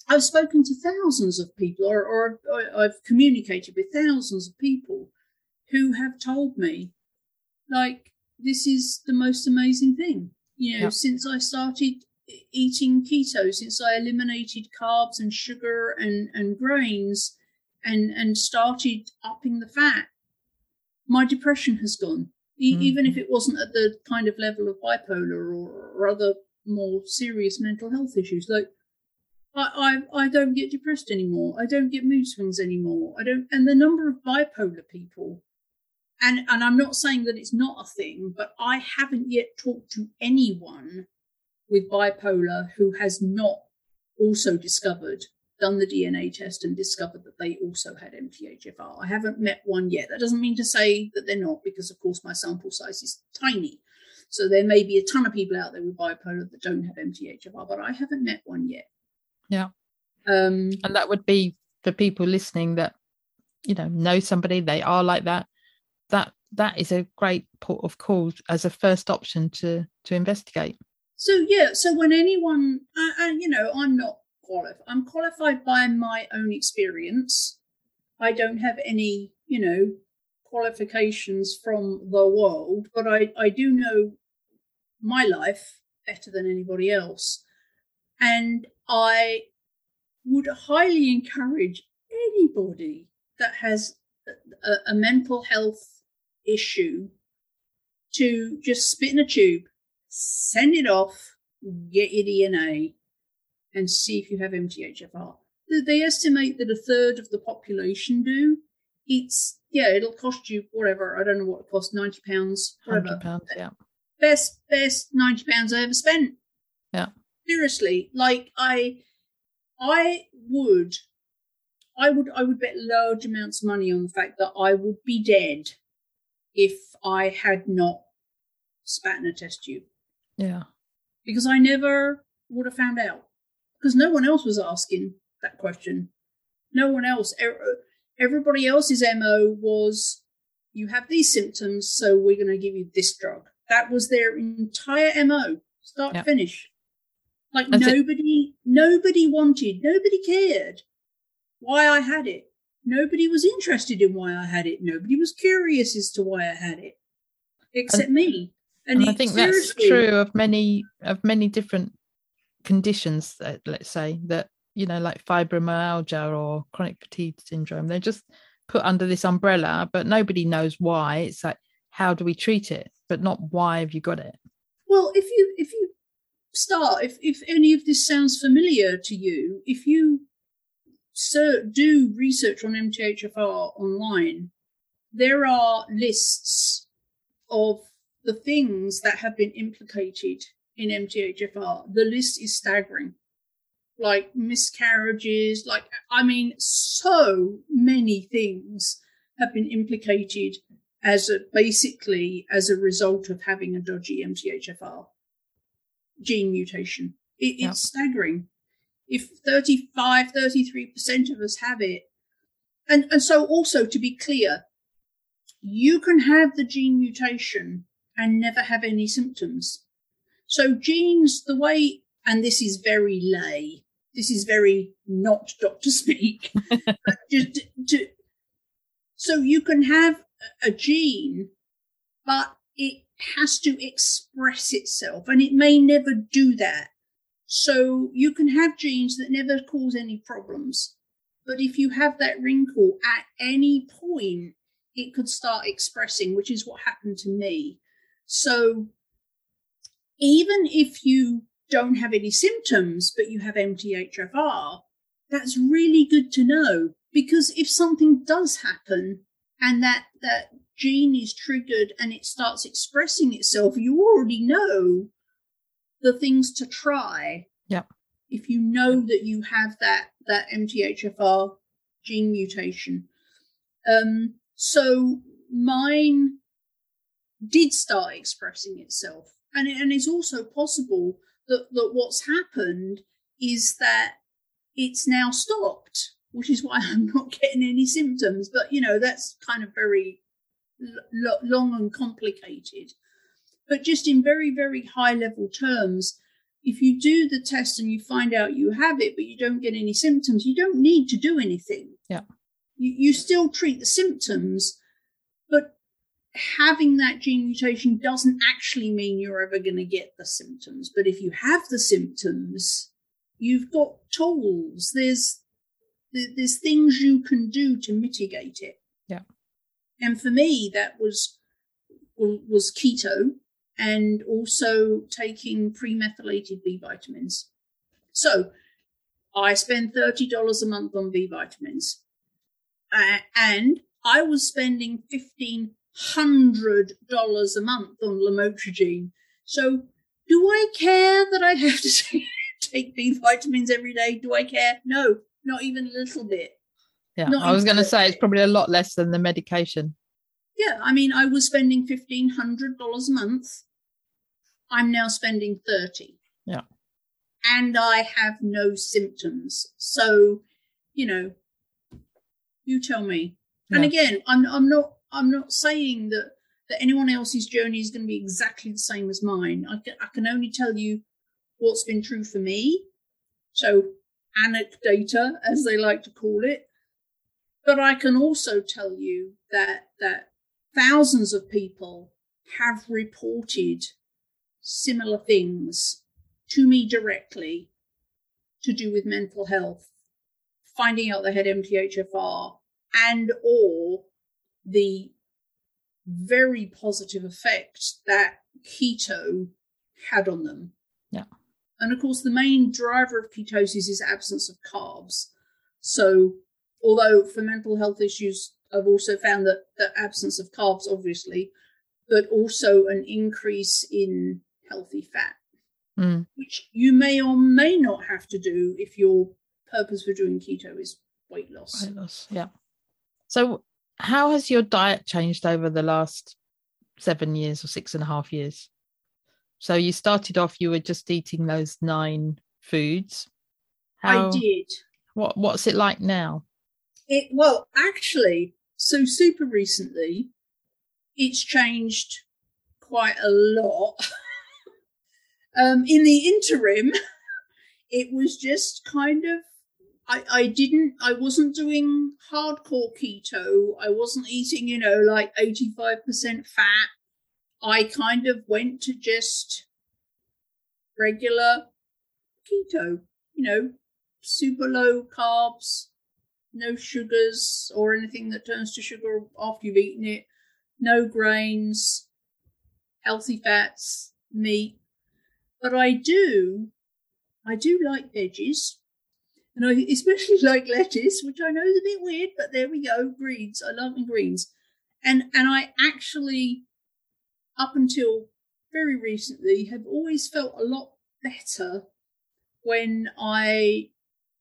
I've spoken to thousands of people, or I've communicated with thousands of people who have told me, this is the most amazing thing. Since I started eating keto, since I eliminated carbs and sugar and grains and started upping the fat, my depression has gone, even if it wasn't at the kind of level of bipolar or other more serious mental health issues. I don't get depressed anymore. I don't get mood swings anymore. I don't. And the number of bipolar people, and I'm not saying that it's not a thing, but I haven't yet talked to anyone with bipolar who has not also done the DNA test and discovered that they also had MTHFR. I haven't met one yet. That doesn't mean to say that they're not, because of course my sample size is tiny. So there may be a ton of people out there with bipolar that don't have MTHFR, but I haven't met one yet. Yeah. And that would be for people listening that, you know somebody, they are like that. That is a great port of call as a first option to investigate. So, yeah. So when anyone, I'm not qualified. I'm qualified by my own experience. I don't have any, qualifications from the world, but I do know my life better than anybody else. And I would highly encourage anybody that has a mental health issue to just spit in a tube, send it off, get your DNA, and see if you have MTHFR. They estimate that a third of the population do. It's, it'll cost you whatever. I don't know what it costs, £90, whatever. £100, yeah. Best £90 I ever spent. Yeah. Seriously, like I would bet large amounts of money on the fact that I would be dead if I had not spat in a test tube. Yeah. Because I never would have found out. Because no one else was asking that question. No one else. Everybody else's MO was, you have these symptoms, so we're going to give you this drug. That was their entire MO, start to finish. Like nobody wanted, nobody cared why I had it. Nobody was interested in why I had it. Nobody was curious as to why I had it, except me. And I think that's true of many different conditions, let's say, that, like fibromyalgia or chronic fatigue syndrome. They're just put under this umbrella, but nobody knows why. It's like, how do we treat it? But not why have you got it? Well, if you start, if any of this sounds familiar to you, if you do research on MTHFR online, there are lists of the things that have been implicated in MTHFR. The list is staggering. Like miscarriages, so many things have been implicated as a result of having a dodgy MTHFR gene mutation. It's staggering. If 33% of us have it, and so also to be clear, you can have the gene mutation and never have any symptoms. So genes, the way, and this is very lay, this is very not doctor speak. So you can have a gene, but it has to express itself, and it may never do that. So you can have genes that never cause any problems. But if you have that wrinkle at any point, it could start expressing, which is what happened to me. So even if you don't have any symptoms, but you have MTHFR, that's really good to know, because if something does happen and that gene is triggered and it starts expressing itself, you already know the things to try. Yeah. If you know that you have that MTHFR gene mutation. So mine did start expressing itself. And it's also possible that what's happened is that it's now stopped, which is why I'm not getting any symptoms. But, that's kind of very long and complicated. But just in very, very high-level terms, if you do the test and you find out you have it but you don't get any symptoms, you don't need to do anything. Yeah. You still treat the symptoms, but having that gene mutation doesn't actually mean you're ever going to get the symptoms. But if you have the symptoms, you've got tools. There's things you can do to mitigate it. Yeah. And for me, that was keto and also taking pre-methylated B vitamins. So I spend $30 a month on B vitamins. And I was spending $1,500 a month on Lamotrigine. So do I care that I have to take B vitamins every day? Do I care? No, not even a little bit. Yeah, I was going to say it's probably a lot less than the medication. Yeah, I mean, I was spending $1,500 a month. I'm now spending $30. Yeah. And I have no symptoms. So, you know, you tell me. Yeah. And again, I'm not saying that anyone else's journey is going to be exactly the same as mine. I can only tell you what's been true for me. So anecdata, as they like to call it. But I can also tell you that thousands of people have reported similar things to me directly to do with mental health, finding out they had MTHFR, and or the very positive effect that keto had on them. Yeah. And of course, the main driver of ketosis is absence of carbs. So although for mental health issues, I've also found that the absence of carbs, obviously, but also an increase in healthy fat, which you may or may not have to do if your purpose for doing keto is weight loss. Yeah. So how has your diet changed over the last 7 years or 6.5 years? So you started off, you were just eating those 9 foods. I did. What's it like now? Well, actually, so super recently, it's changed quite a lot. In the interim, it was just kind of, I wasn't doing hardcore keto. I wasn't eating, you know, like 85% fat. I kind of went to just regular keto, you know, super low carbs, no sugars or anything that turns to sugar after you've eaten it, no grains, healthy fats, meat. But I do like veggies, and I especially like lettuce, which I know is a bit weird, but there we go, greens. I love my greens. And I actually, up until very recently, have always felt a lot better when I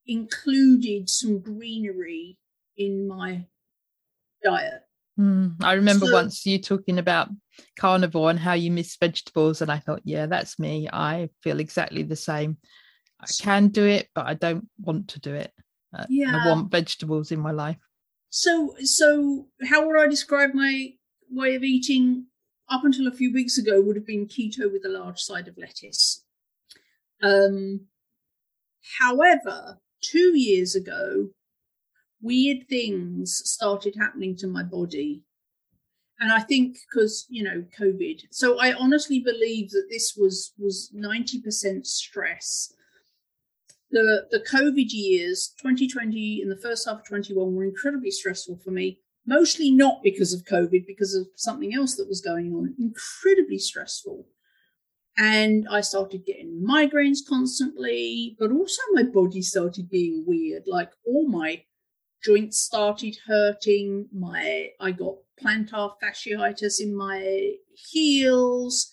included some greenery in my diet. I remember once you talking about carnivore and how you miss vegetables, and I thought, yeah, that's me. I feel exactly the same. I can do it, but I don't want to do it. Yeah. I want vegetables in my life. So how would I describe my way of eating? Up until a few weeks ago, would have been keto with a large side of lettuce. However, 2 years ago, weird things started happening to my body. And I think because, you know, COVID. So I honestly believe that this was 90% stress. The COVID years, 2020 and the first half of 21, were incredibly stressful for me, mostly not because of COVID, because of something else that was going on, incredibly stressful. And I started getting migraines constantly, but also my body started being weird, like all my joints started hurting. I got plantar fasciitis in my heels.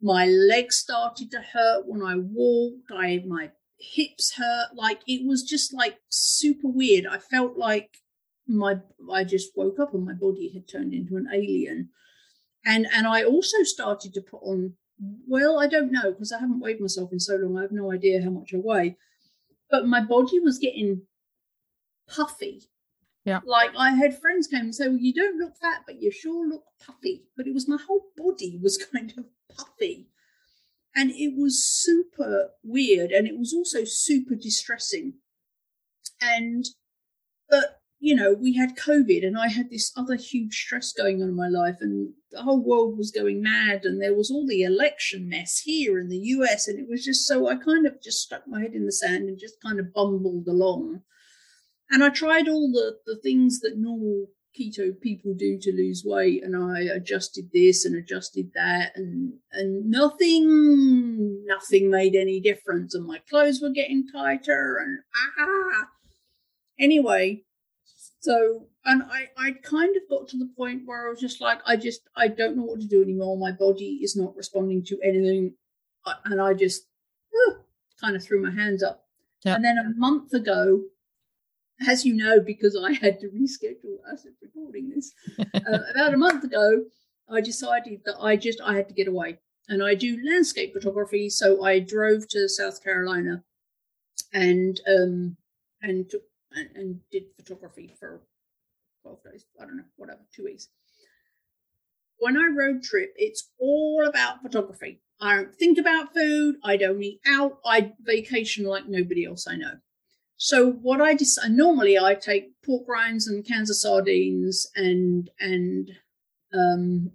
My legs started to hurt when I walked. My hips hurt. Like, it was just like super weird. I felt like I just woke up and my body had turned into an alien. And I also started to put on, well, I don't know, because I haven't weighed myself in so long. I have no idea how much I weigh. But my body was getting puffy. Yeah. Like, I had friends come and say, well, you don't look fat, but you sure look puffy. But it was my whole body was kind of puffy. And it was super weird. And it was also super distressing. But, you know, we had COVID and I had this other huge stress going on in my life, and the whole world was going mad. And there was all the election mess here in the US. And it was just, so I kind of just stuck my head in the sand and just kind of bumbled along. And I tried all the things that normal keto people do to lose weight, and I adjusted this and adjusted that, and nothing made any difference, and my clothes were getting tighter, and anyway. So, and I kind of got to the point where I was just like, I don't know what to do anymore. My body is not responding to anything, and I just kind of threw my hands up. Yep. And then a month ago, as you know, because I had to reschedule us recording this, about a month ago, I decided that I had to get away. And I do landscape photography, so I drove to South Carolina and did photography for 12 days, I don't know, whatever, 2 weeks. When I road trip, it's all about photography. I don't think about food. I don't eat out. I vacation like nobody else I know. So what I decide, normally I take pork rinds and cans of sardines and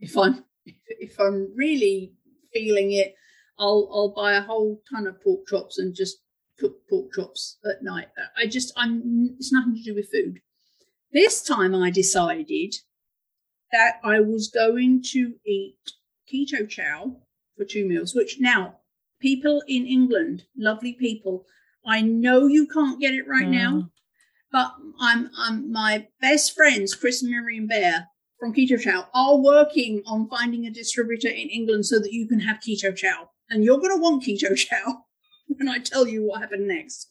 if I'm really feeling it, I'll buy a whole ton of pork chops and just cook pork chops at night. It's nothing to do with food. This time I decided that I was going to eat Keto Chow for 2 meals, which now people in England, lovely people, I know you can't get it right now, but I'm my best friends, Chris and Miriam Bair from Keto Chow, are working on finding a distributor in England so that you can have Keto Chow. And you're going to want Keto Chow when I tell you what happened next.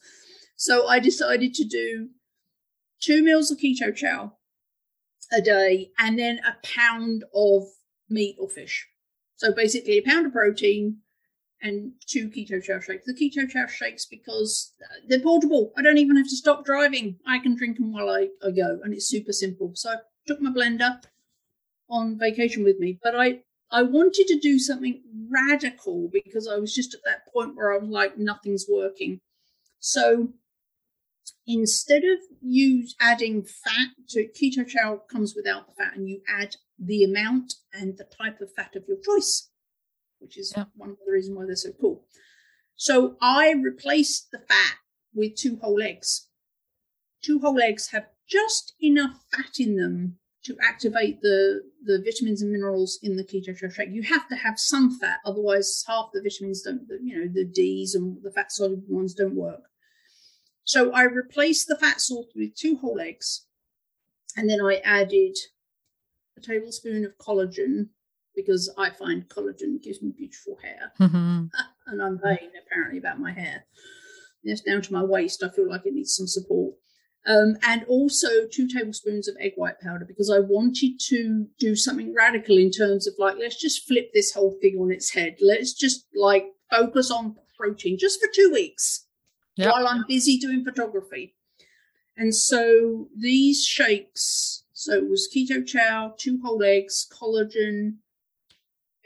So I decided to do 2 meals of Keto Chow a day and then a pound of meat or fish. So basically a pound of protein and 2 Keto Chow shakes. The Keto Chow shakes, because they're portable, I don't even have to stop driving. I can drink them while I go, and it's super simple. So I took my blender on vacation with me. But I wanted to do something radical because I was just at that point where I was like, nothing's working. So instead of you adding fat to Keto Chow, comes without the fat, and you add the amount and the type of fat of your choice, which is one of the reasons why they're so cool. So I replaced the fat with 2 whole eggs. 2 whole eggs have just enough fat in them to activate the vitamins and minerals in the Keto Chow shake. You have to have some fat, otherwise half the vitamins don't, the D's and the fat soluble ones don't work. So I replaced the fat salt with 2 whole eggs, and then I added a tablespoon of collagen, because I find collagen gives me beautiful hair. Mm-hmm. And I'm vain, apparently, about my hair. It's down to my waist. I feel like it needs some support. And also 2 tablespoons of egg white powder, because I wanted to do something radical in terms of, like, let's just flip this whole thing on its head. Let's just, like, focus on protein just for 2 weeks. Yep. While I'm busy doing photography. And so these shakes, so it was Keto Chow, 2 whole eggs, collagen,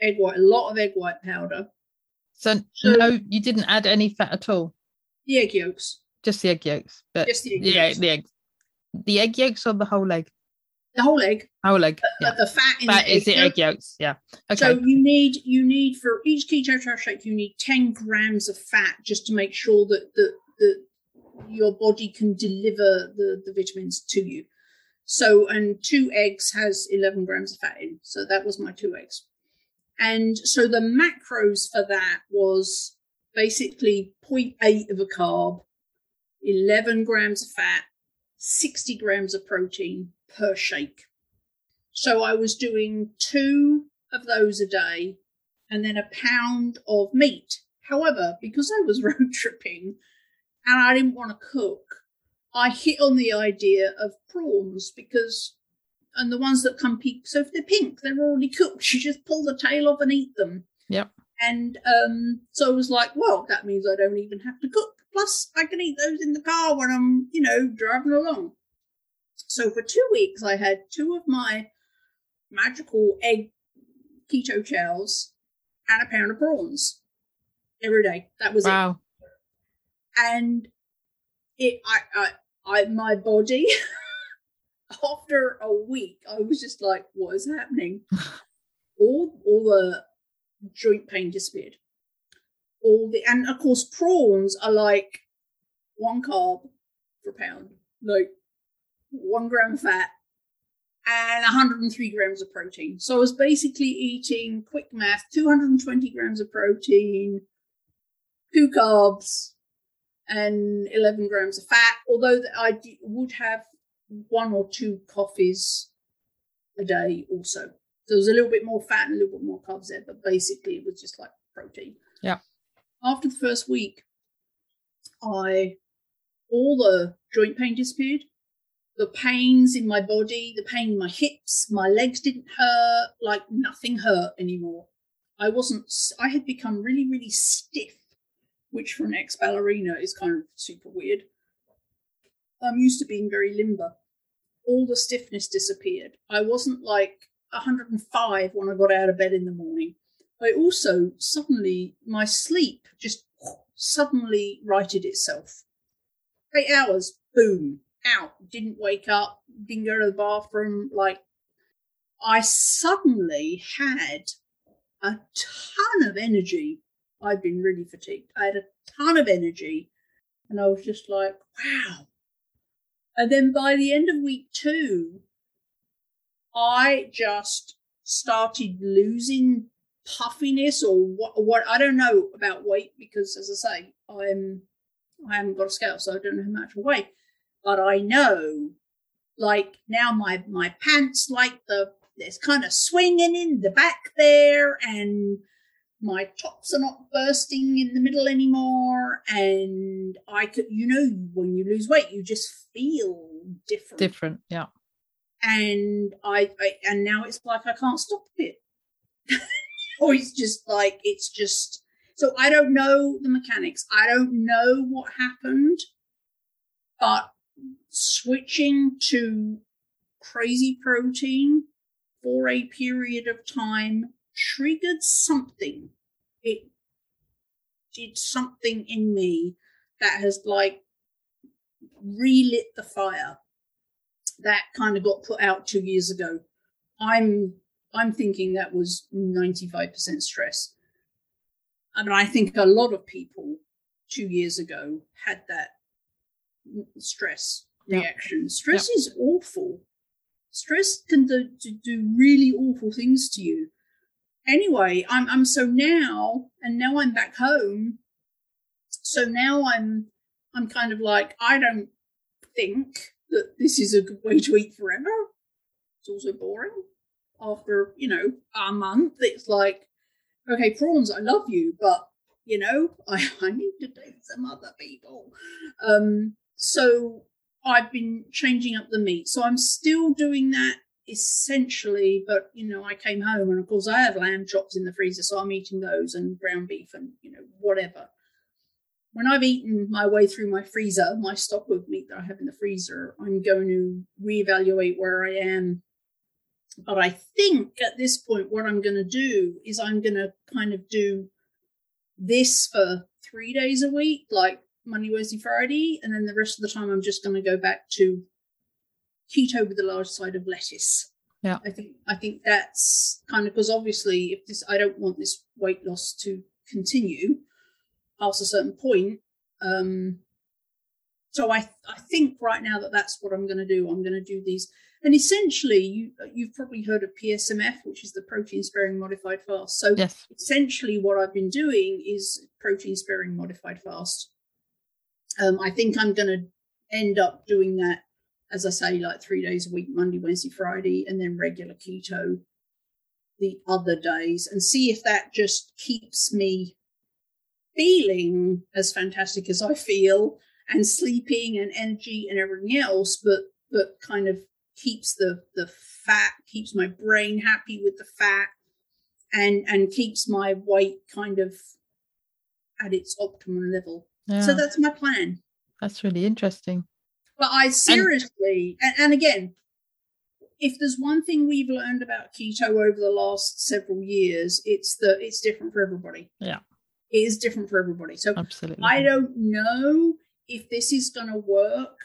egg white, a lot of egg white powder. So no, you didn't add any fat at all? The egg yolks. Just the egg yolks. But just the egg yolks. Yeah, the egg yolks or the whole egg? The whole egg. Whole egg. Yeah. The fat in the is the egg yolks. Yeah. Okay. So you need for each Keto Chow shake, you need 10 grams of fat just to make sure that the your body can deliver the vitamins to you. So, and 2 eggs has 11 grams of fat in. So that was my 2 eggs. And so the macros for that was basically 0.8 of a carb, 11 grams of fat, 60 grams of protein per shake. So I was doing 2 of those a day and then a pound of meat. However, because I was road tripping and I didn't want to cook, I hit on the idea of prawns, because, and the ones that come pink, so if they're pink, they're already cooked. You just pull the tail off and eat them. Yep. And so I was like, well, that means I don't even have to cook. Plus, I can eat those in the car when I'm, driving along. So for 2 weeks, I had 2 of my magical egg Keto Chows and a pound of prawns every day. That was wow. It. And my body, after a week, I was just like, what is happening? all the joint pain disappeared. And of course, prawns are like 1 carb per pound, like 1 gram fat and 103 grams of protein. So I was basically eating, quick math, 220 grams of protein, 2 carbs and 11 grams of fat, although I would have 1 or 2 coffees a day also. So there was a little bit more fat and a little bit more carbs there, but basically it was just like protein. Yeah. After the first week, all the joint pain disappeared. The pains in my body, the pain in my hips, my legs didn't hurt, like nothing hurt anymore. I had become really, really stiff, which for an ex-ballerina is kind of super weird. I'm used to being very limber. All the stiffness disappeared. I wasn't like 105 when I got out of bed in the morning. I also suddenly, my sleep just suddenly righted itself. 8 hours, boom, out. Didn't wake up, didn't go to the bathroom. Like, I suddenly had a ton of energy. I'd been really fatigued. I had a ton of energy, and I was just like, wow. And then by the end of week 2, I just started losing puffiness or what I don't know about weight, because as I say, I haven't got a scale, so I don't know how much I weigh. But I know, like, now my pants, like, there's kind of swinging in the back there, and my tops are not bursting in the middle anymore. And I could, when you lose weight, you just feel different. Different, yeah. And I now it's like I can't stop it. Or it's just. So I don't know the mechanics. I don't know what happened, but switching to crazy protein for a period of time triggered something. It did something in me that has, like, relit the fire that kind of got put out 2 years ago. I'm thinking that was 95% stress. I mean, I think a lot of people 2 years ago had that stress reaction. Stress is awful. Stress can do really awful things to you. Anyway, I'm so now, and now I'm back home. So now I'm kind of like, I don't think that this is a good way to eat forever. It's also boring. After, a month, it's like, okay, prawns, I love you, but, I need to date some other people. So I've been changing up the meat. So I'm still doing that essentially, but, I came home and, of course, I have lamb chops in the freezer, so I'm eating those and ground beef and, whatever. When I've eaten my way through my freezer, my stock of meat that I have in the freezer, I'm going to reevaluate where I am. But I think at this point what I'm going to do is I'm going to kind of do this for 3 days a week, like Monday, Wednesday, Friday, and then the rest of the time I'm just going to go back to keto with a large side of lettuce. Yeah, I think that's kind of, because obviously I don't want this weight loss to continue past a certain point. So I think right now that's what I'm going to do. I'm going to do these. And essentially, you've probably heard of PSMF, which is the protein-sparing modified fast. So yes. Essentially what I've been doing is protein-sparing modified fast. I think I'm going to end up doing that, as I say, like 3 days a week, Monday, Wednesday, Friday, and then regular keto the other days, and see if that just keeps me feeling as fantastic as I feel, and sleeping and energy and everything else, but kind of keeps the fat, keeps my brain happy with the fat, and keeps my weight kind of at its optimum level. Yeah. So that's my plan. That's really interesting. But I seriously, and again, if there's one thing we've learned about keto over the last several years, it's that it's different for everybody. Yeah. It is different for everybody. So absolutely. I don't know if this is going to work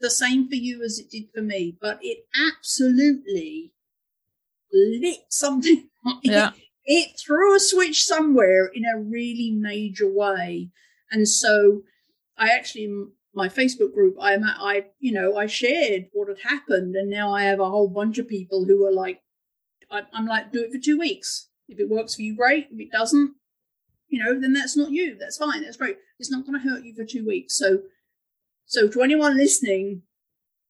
the same for you as it did for me, but it absolutely lit something. Yeah. It threw a switch somewhere in a really major way. And so I actually, in my Facebook group, I shared what had happened, and now I have a whole bunch of people who are like, I'm like, do it for 2 weeks. If it works for you, great. If it doesn't, then that's not you. That's fine. That's great. It's not going to hurt you for 2 weeks. So to anyone listening,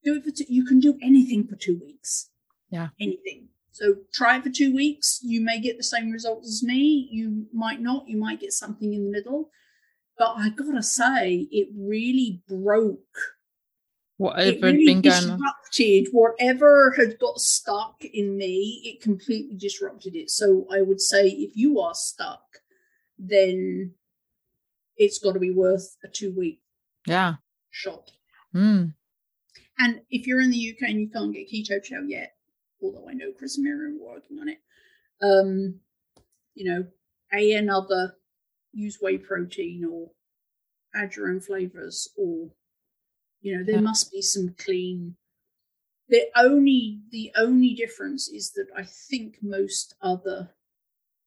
do it for you can do anything for 2 weeks. Yeah. Anything. So try it for 2 weeks. You may get the same results as me. You might not. You might get something in the middle. But I gotta say, it really broke Whatever had been going on. Whatever had got stuck in me, it completely disrupted it. So I would say if you are stuck, then it's got to be worth a 2-week shot. Mm. And if you're in the UK and you can't get Keto Chow yet, although I know Chris and Miriam are working on it, use whey protein or add your own flavors or... there must be some clean. The only difference is that I think most other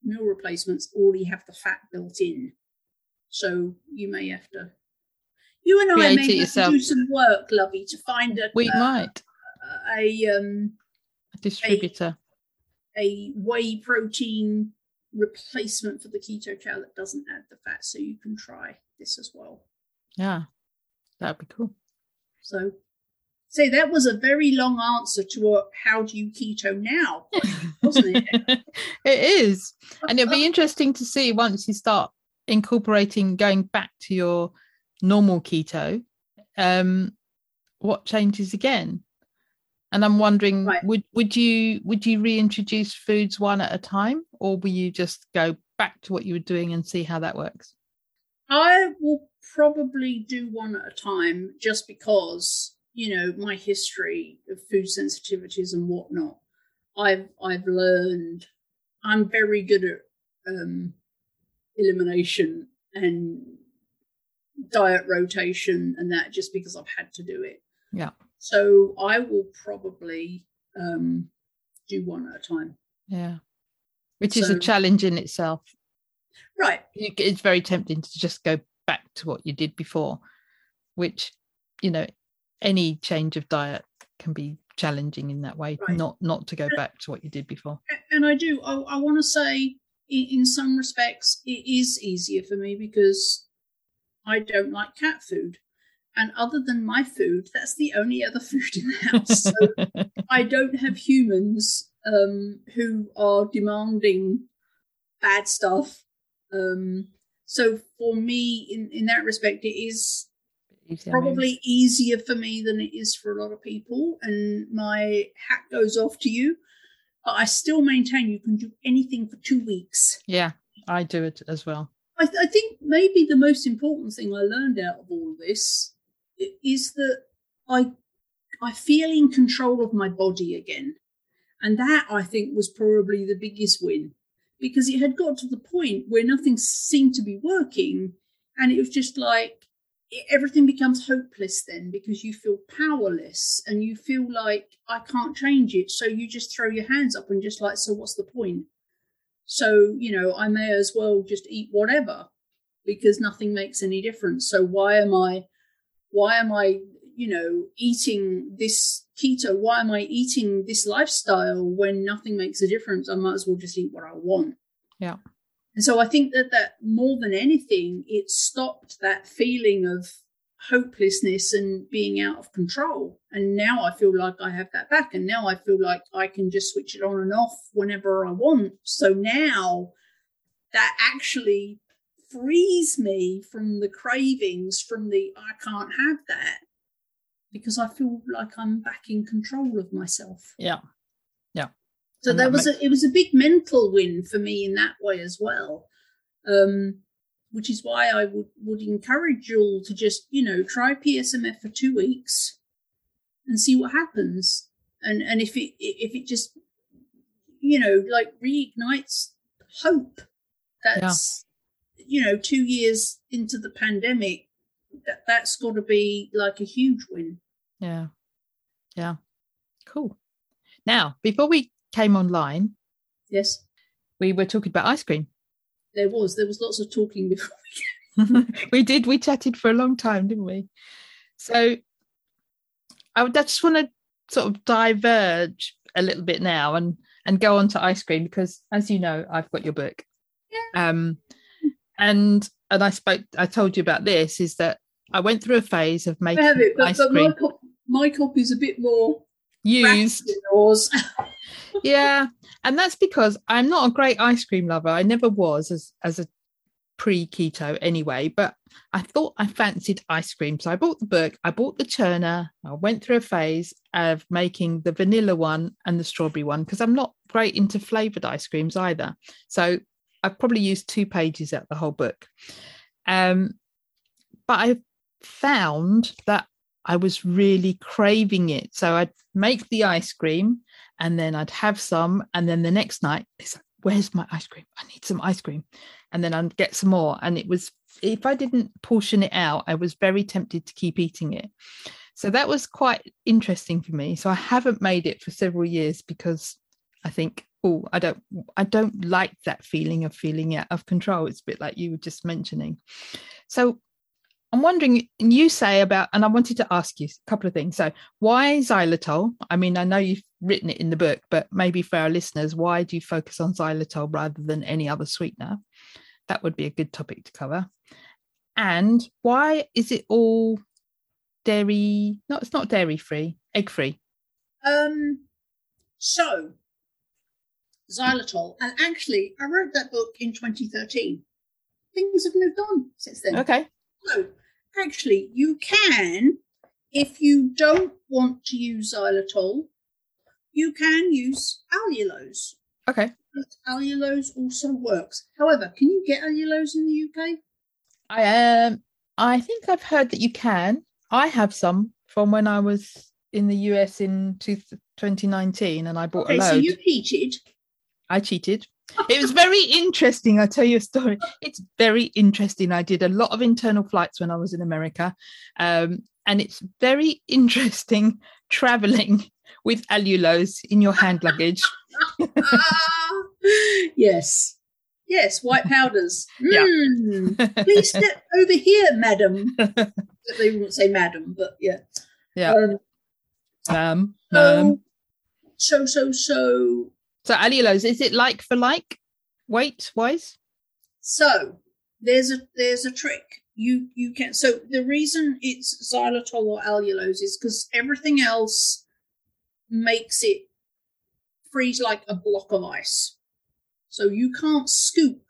meal replacements already have the fat built in. So you may have to, you and I may have to do some work, lovey, to find a distributor, a whey protein replacement for the Keto Chow that doesn't add the fat. So you can try this as well. Yeah, that'd be cool. So, say that was a very long answer to how do you keto now, wasn't it? It is. And it'll be interesting to see once you start incorporating, going back to your normal keto, what changes again. And I'm wondering, would you reintroduce foods one at a time, or will you just go back to what you were doing and see how that works? I will probably do one at a time just because, my history of food sensitivities and whatnot, I've learned I'm very good at elimination and diet rotation and that just because I've had to do it. Yeah. So I will probably do one at a time. Yeah. Which is a challenge in itself. Right. It's very tempting to just go back to what you did before, which any change of diet can be challenging in that way, right. not to go back to what you did before. And I want to say in some respects it is easier for me because I don't like cat food, and other than my food, that's the only other food in the house. So I don't have humans who are demanding bad stuff. So for me, in that respect, it is probably easier for me than it is for a lot of people. And my hat goes off to you. But I still maintain you can do anything for 2 weeks. Yeah, I do it as well. I think maybe the most important thing I learned out of all of this is that I feel in control of my body again. And that, I think, was probably the biggest win. Because it had got to the point where nothing seemed to be working, and it was just like everything becomes hopeless then because you feel powerless and you feel like I can't change it. So you just throw your hands up and just like, so what's the point? So, I may as well just eat whatever because nothing makes any difference. So why am I eating this keto? Why am I eating this lifestyle when nothing makes a difference? I might as well just eat what I want. Yeah. And so I think that more than anything, it stopped that feeling of hopelessness and being out of control. And now I feel like I have that back. And now I feel like I can just switch it on and off whenever I want. So now that actually frees me from the cravings, from the I can't have that. Because I feel like I'm back in control of myself. Yeah, yeah. So it was a big mental win for me in that way as well, which is why I would encourage you all to just, try PSMF for 2 weeks and see what happens. And if it just, like reignites hope. That's, 2 years into the pandemic. That's got to be like a huge win. Yeah Cool. Now, before we came online, yes, we were talking about ice cream. There was lots of talking before we chatted for a long time, didn't we? So I just want to sort of diverge a little bit now and go on to ice cream, because as you know, I've got your book. Yeah. And I told you about this, is that I went through a phase of making ice cream. My copy's a bit more used. Yeah, and that's because I'm not a great ice cream lover. I never was as a pre-keto anyway, but I thought I fancied ice cream. So I bought the book, I bought the churner, I went through a phase of making the vanilla one and the strawberry one, because I'm not great into flavoured ice creams either. So I've probably used 2 pages out the whole book. But I found that I was really craving it. So I'd make the ice cream and then I'd have some. And then the next night, it's like, where's my ice cream? I need some ice cream. And then I'd get some more. And it was, if I didn't portion it out, I was very tempted to keep eating it. So that was quite interesting for me. So I haven't made it for several years because I think, oh, I don't like that feeling of feeling out of control. It's a bit like you were just mentioning. So I'm wondering, and you say about, and I wanted to ask you a couple of things. So why xylitol? I mean, I know you've written it in the book, but maybe for our listeners, why do you focus on xylitol rather than any other sweetener? That would be a good topic to cover. And why is it all dairy? No, it's not dairy free, egg free. So xylitol, and actually I wrote that book in 2013. Things have moved on since then. Okay. So actually, you can, if you don't want to use xylitol, you can use allulose. Okay. But allulose also works. However, can you get allulose in the UK? I think I've heard that you can. I have some from when I was in the US in 2019 and I bought a load. So you cheated. I cheated. It was very interesting. I'll tell you a story. It's very interesting. I did a lot of internal flights when I was in America. And it's very interesting traveling with allulose in your hand luggage. Yes. Yes, white powders. Mm. Yeah. Please step over here, madam. They wouldn't say madam, but yeah. Yeah. So allulose, is it like for like, weight wise? So there's a trick. You can. So the reason it's xylitol or allulose is because everything else makes it freeze like a block of ice. So you can't scoop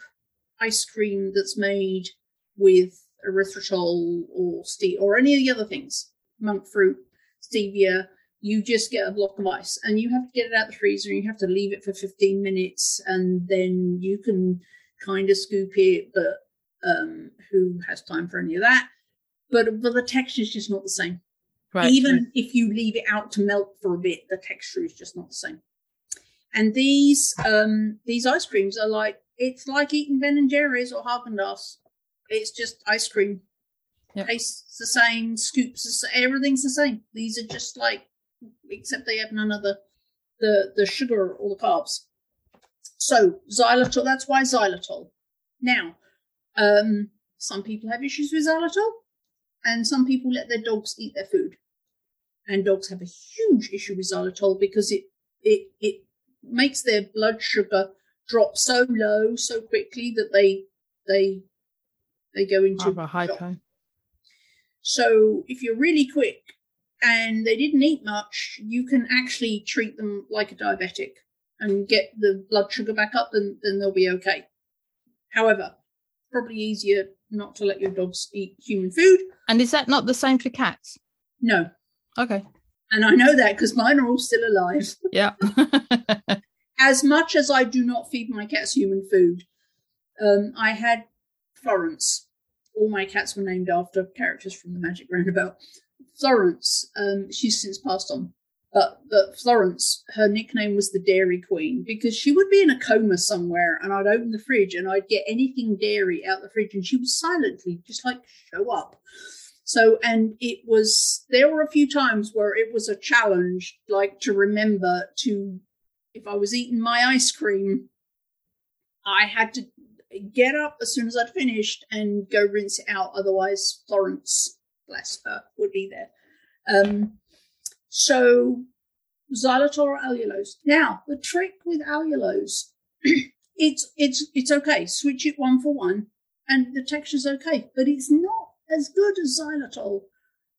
ice cream that's made with erythritol or stevia or any of the other things, monk fruit, stevia. You just get a block of ice and you have to get it out the freezer and you have to leave it for 15 minutes and then you can kind of scoop it, but who has time for any of that? But the texture is just not the same. Right. Even if you leave it out to melt for a bit, the texture is just not the same. And these ice creams are like, it's like eating Ben and Jerry's or Häagen-Dazs. It's just ice cream. Yep. Tastes the same, scoops, everything's the same. These are just like, except they have none of the sugar or the carbs. So xylitol, that's why xylitol. Now, some people have issues with xylitol and some people let their dogs eat their food. And dogs have a huge issue with xylitol because it makes their blood sugar drop so low so quickly that they go into a hypo. So if you're really quick and they didn't eat much, you can actually treat them like a diabetic and get the blood sugar back up, then they'll be okay. However, probably easier not to let your dogs eat human food. And is that not the same for cats? No. Okay. And I know that because mine are all still alive. Yeah. As much as I do not feed my cats human food, I had Florence. All my cats were named after characters from The Magic Roundabout. Florence, she's since passed on, but Florence, her nickname was the Dairy Queen because she would be in a coma somewhere and I'd open the fridge and I'd get anything dairy out the fridge and she would silently just like show up. So, and it was, there were a few times where it was a challenge, like to remember to, if I was eating my ice cream, I had to get up as soon as I'd finished and go rinse it out. Otherwise, Florence, bless her, would be there. So xylitol or allulose. Now, the trick with allulose, it's okay. Switch it 1 for 1 and the texture's okay, but it's not as good as xylitol.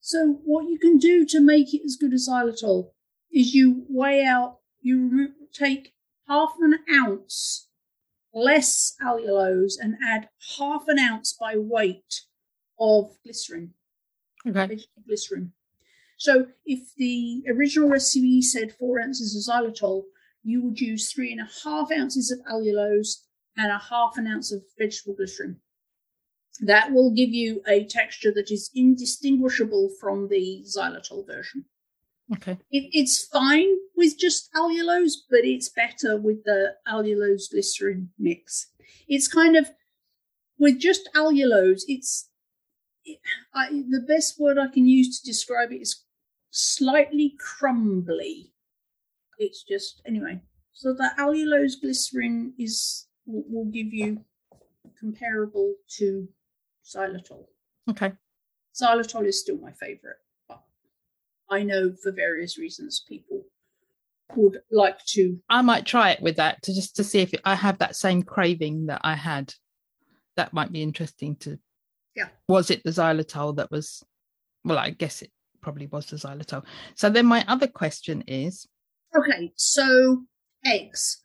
So what you can do to make it as good as xylitol is you weigh out, you take half an ounce less allulose and add half an ounce by weight of glycerin. Okay. Vegetable glycerin. So if the original recipe said 4 ounces of xylitol, you would use 3.5 ounces of allulose and a half an ounce of vegetable glycerin. That will give you a texture that is indistinguishable from the xylitol version. Okay. It's fine with just allulose, but it's better with the allulose glycerin mix. It's kind of, with just allulose, the best word I can use to describe it is slightly crumbly. It's just, anyway. So the allulose glycerin will give you comparable to xylitol. Okay. Xylitol is still my favorite. I know for various reasons people would like to. I might try it with that to see if I have that same craving that I had. That might be interesting to. Yeah. Was it the xylitol that was? Well, I guess it probably was the xylitol. So then my other question is. Okay, so eggs.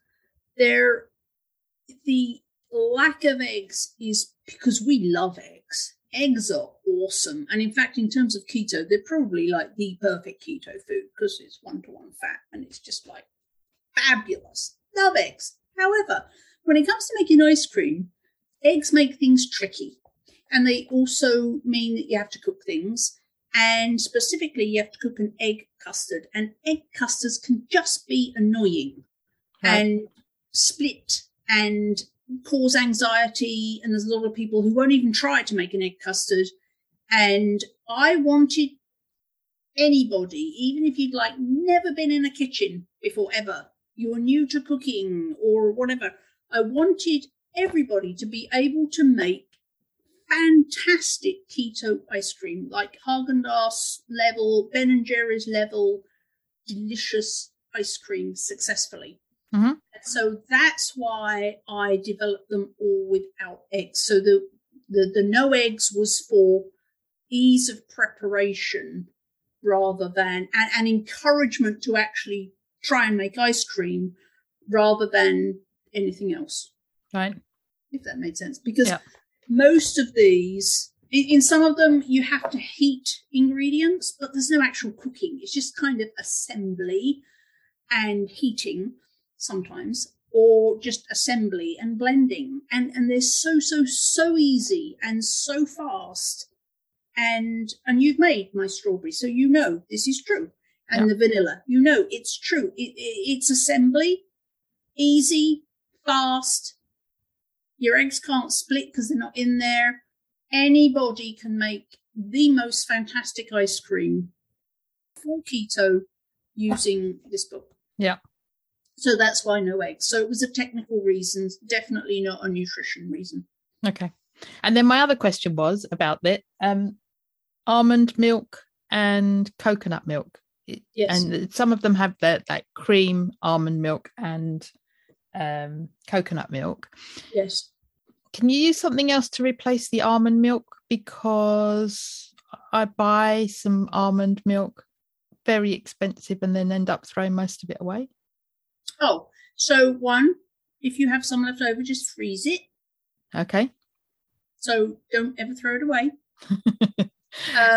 The lack of eggs is because we love eggs. Eggs are awesome. And in fact, in terms of keto, they're probably like the perfect keto food because it's 1-to-1 fat and it's just like fabulous. Love eggs. However, when it comes to making ice cream, eggs make things tricky. And they also mean that you have to cook things. And specifically, you have to cook an egg custard. And egg custards can just be annoying and split and cause anxiety, and there's a lot of people who won't even try to make an egg custard. And I wanted anybody, even if you'd like never been in a kitchen before ever, you're new to cooking or whatever, I wanted everybody to be able to make fantastic keto ice cream, like Häagen-Dazs level, Ben and Jerry's level, delicious ice cream successfully. Mm-hmm. So that's why I developed them all without eggs. So the no eggs was for ease of preparation rather than an encouragement to actually try and make ice cream rather than anything else. Right. If that made sense. Because most of these, in some of them, you have to heat ingredients, but there's no actual cooking. It's just kind of assembly and heating. Sometimes, or just assembly and blending, and they're so easy and so fast, and you've made my strawberry, so you know this is true, and the vanilla, you know it's true. It's assembly, easy, fast. Your eggs can't split because they're not in there. Anybody can make the most fantastic ice cream for keto using this book. Yeah. So that's why no eggs. So it was a technical reason, definitely not a nutrition reason. Okay. And then my other question was about that almond milk and coconut milk. Yes. And some of them have that cream almond milk and coconut milk. Yes. Can you use something else to replace the almond milk? Because I buy some almond milk, very expensive, and then end up throwing most of it away. Oh, so one, if you have some left over, just freeze it. Okay. So don't ever throw it away.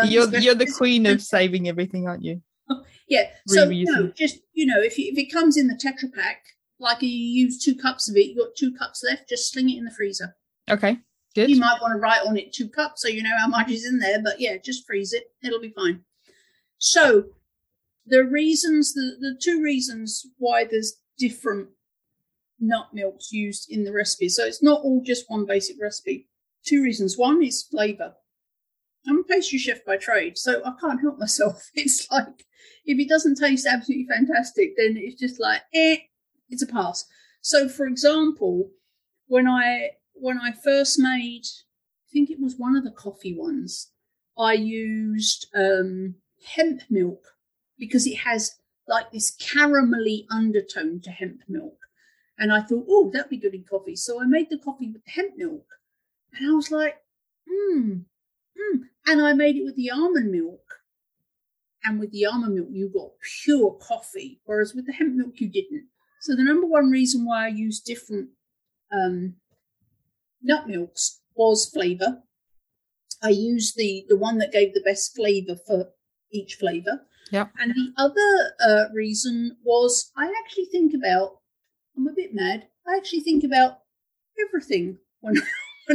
You're the queen of saving everything, aren't you? Oh, yeah. So if it comes in the Tetra Pak, like you use 2 cups of it, you've got 2 cups left, just sling it in the freezer. Okay, good. You might want to write on it 2 cups so you know how much is in there, but yeah, just freeze it. It'll be fine. So the 2 reasons why there's different nut milks used in the recipe. So it's not all just one basic recipe. 2 reasons. One is flavour. I'm a pastry chef by trade, so I can't help myself. It's like, if it doesn't taste absolutely fantastic, then it's just like, it's a pass. So, for example, when I first made, I think it was one of the coffee ones, I used hemp milk because it has like this caramelly undertone to hemp milk. And I thought, oh, that'd be good in coffee. So I made the coffee with the hemp milk. And I was like, And I made it with the almond milk. And with the almond milk, you got pure coffee, whereas with the hemp milk, you didn't. So the number 1 reason why I use different nut milks was flavour. I used the one that gave the best flavour for each flavour. Yeah. And the other reason was I'm a bit mad. I actually think about everything when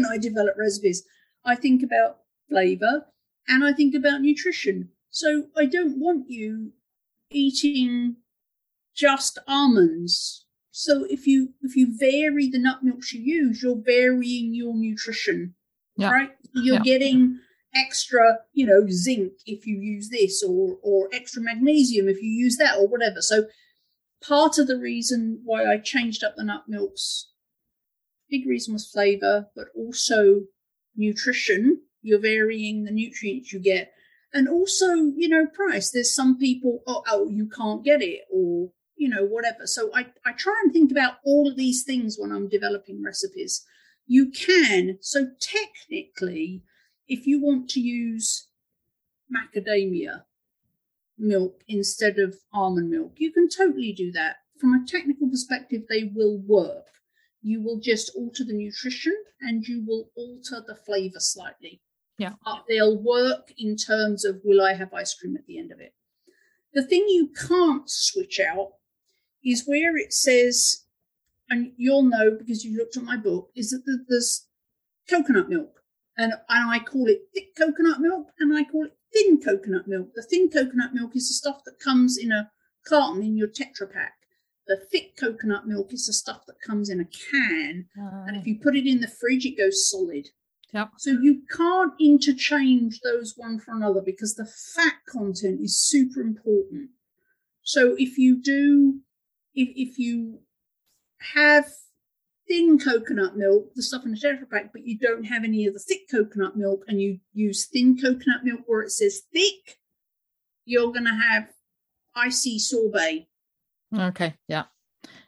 I develop recipes. I think about flavour and I think about nutrition. So I don't want you eating just almonds. So if you vary the nut milks you use, you're varying your nutrition, right? You're getting extra, zinc if you use this, or extra magnesium if you use that, or whatever. So part of the reason why I changed up the nut milks, big reason was flavour, but also nutrition. You're varying the nutrients you get. And also, price. There's some people, oh, you can't get it, or, whatever. So I try and think about all of these things when I'm developing recipes. You can. So technically, if you want to use macadamia milk instead of almond milk, you can totally do that. From a technical perspective, they will work. You will just alter the nutrition and you will alter the flavour slightly. Yeah, they'll work in terms of, will I have ice cream at the end of it? The thing you can't switch out is where it says, and you'll know because you looked at my book, is that there's coconut milk. And I call it thick coconut milk and I call it thin coconut milk. The thin coconut milk is the stuff that comes in a carton in your Tetra Pak. The thick coconut milk is the stuff that comes in a can. And if you put it in the fridge, it goes solid. Yep. So you can't interchange those one for another because the fat content is super important. So if you have thin coconut milk, the stuff in the Tetra Pak, but you don't have any of the thick coconut milk, and you use thin coconut milk where it says thick, you're going to have icy sorbet. Okay, yeah.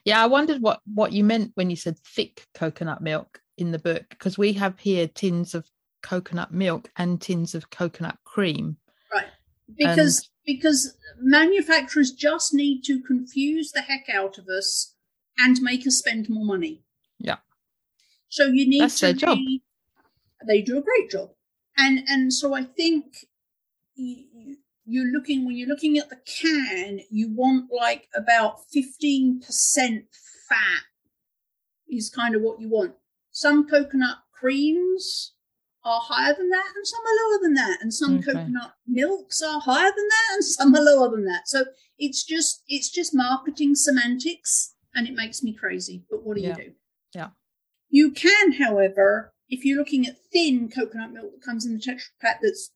Yeah, I wondered what you meant when you said thick coconut milk in the book, because we have here tins of coconut milk and tins of coconut cream. Right, because manufacturers just need to confuse the heck out of us and make us spend more money. Yeah. So you need that's their job. They do a great job. And so I think when you're looking at the can, you want like about 15% fat is kind of what you want. Some coconut creams are higher than that and some are lower than that. And some coconut milks are higher than that and some are lower than that. So it's just marketing semantics. And it makes me crazy, but what do you do? Yeah. You can, however, if you're looking at thin coconut milk that comes in the Tetra Pak that's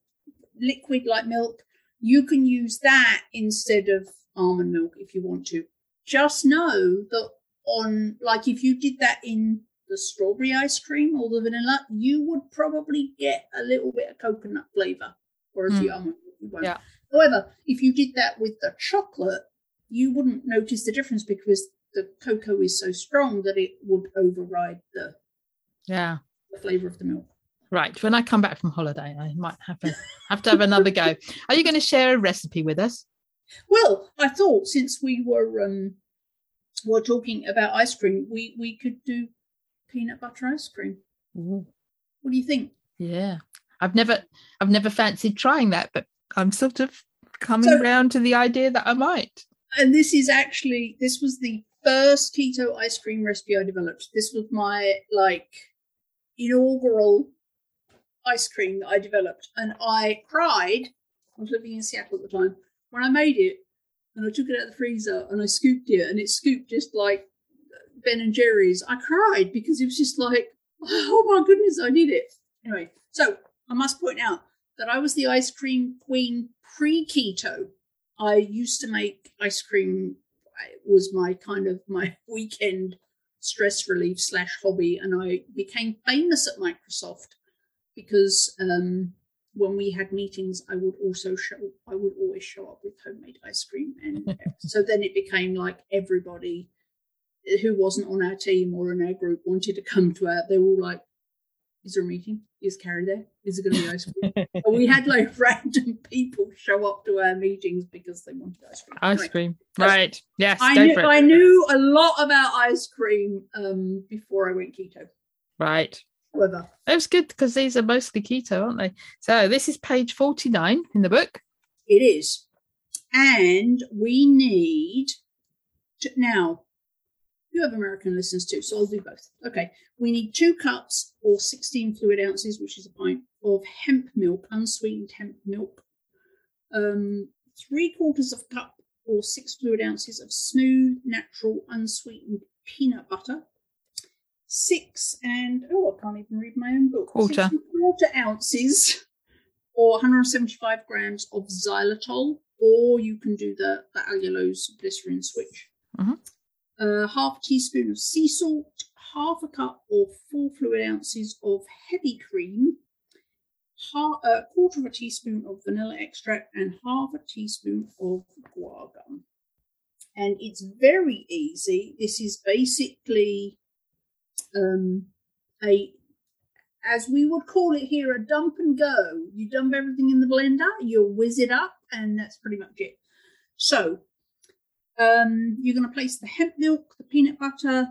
liquid like milk, you can use that instead of almond milk if you want to. Just know that if you did that in the strawberry ice cream or the vanilla, you would probably get a little bit of coconut flavour, whereas the almond milk you won't. Yeah. However, if you did that with the chocolate, you wouldn't notice the difference because the cocoa is so strong that it would override the flavour of the milk. Right. When I come back from holiday, I might have to have another go. Are you going to share a recipe with us? Well, I thought since we were talking about ice cream, we could do peanut butter ice cream. Ooh. What do you think? Yeah, I've never fancied trying that, but I'm sort of coming round to the idea that I might. And this was the first keto ice cream recipe I developed. This was my inaugural ice cream that I developed, and I cried. I was living in Seattle at the time when I made it, and I took it out of the freezer and I scooped it, and it scooped just like Ben and Jerry's. I cried because it was just like, oh my goodness, I need it. Anyway, so I must point out that I was the ice cream queen pre-keto. I used to make ice cream. It was my weekend stress relief / hobby. And I became famous at Microsoft because when we had meetings, I would always show up with homemade ice cream. And so then it became like everybody who wasn't on our team or in our group wanted to come to they were all like, is there a meeting? Is Carrie there? Is it going to be ice cream? And we had like random people show up to our meetings because they wanted ice cream. Ice cream, right? Yes, I knew a lot about ice cream before I went keto. Right. However, that was good because these are mostly keto, aren't they? So this is page 49 in the book. It is, and we need to now. You have American listeners too, so I'll do both. Okay, we need 2 cups or 16 fluid ounces, which is a pint, of hemp milk, unsweetened hemp milk, 3/4 cup or 6 fluid ounces of smooth, natural, unsweetened peanut butter, 6 1/4 ounces or 175 grams of xylitol, or you can do the allulose glycerin switch. Mm-hmm. 1/2 teaspoon of sea salt, 1/2 cup or 4 fluid ounces of heavy cream, 1/4 teaspoon of vanilla extract, and 1/2 teaspoon of guar gum. And it's very easy. This is basically as we would call it here, a dump and go. You dump everything in the blender, you whiz it up, and that's pretty much it. So you're going to place the hemp milk, the peanut butter,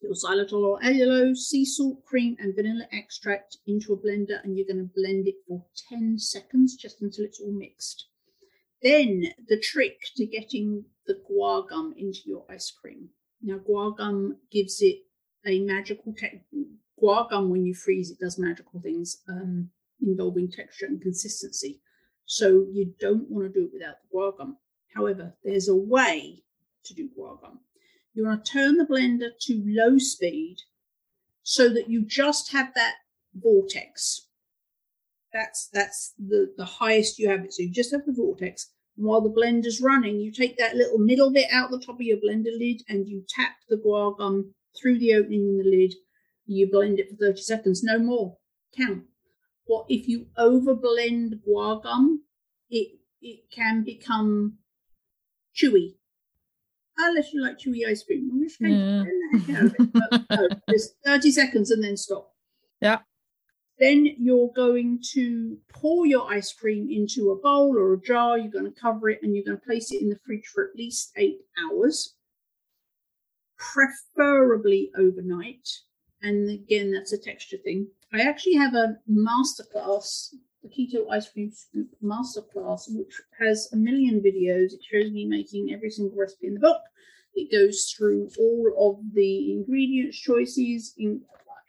your xylitol or allulose, sea salt, cream, and vanilla extract into a blender, and you're going to blend it for 10 seconds, just until it's all mixed. Then the trick to getting the guar gum into your ice cream. Now, guar gum gives it a magical technique. Guar gum, when you freeze, it does magical things involving texture and consistency. So you don't want to do it without the guar gum. However, there's a way to do guar gum. You want to turn the blender to low speed so that you just have that vortex. That's the highest you have it. So you just have the vortex. And while the blender's running, you take that little middle bit out the top of your blender lid and you tap the guar gum through the opening in the lid. You blend it for 30 seconds, no more. Count. What if you overblend guar gum? It can become chewy, unless you like chewy ice cream, in which case there's 30 seconds and then stop. Yeah. Then you're going to pour your ice cream into a bowl or a jar. You're going to cover it and you're going to place it in the fridge for at least 8 hours, preferably overnight. And again, that's a texture thing. I actually have a masterclass, the Keto Ice Cream Scoop Masterclass, which has 1 million videos. It shows me making every single recipe in the book. It goes through all of the ingredients, choices,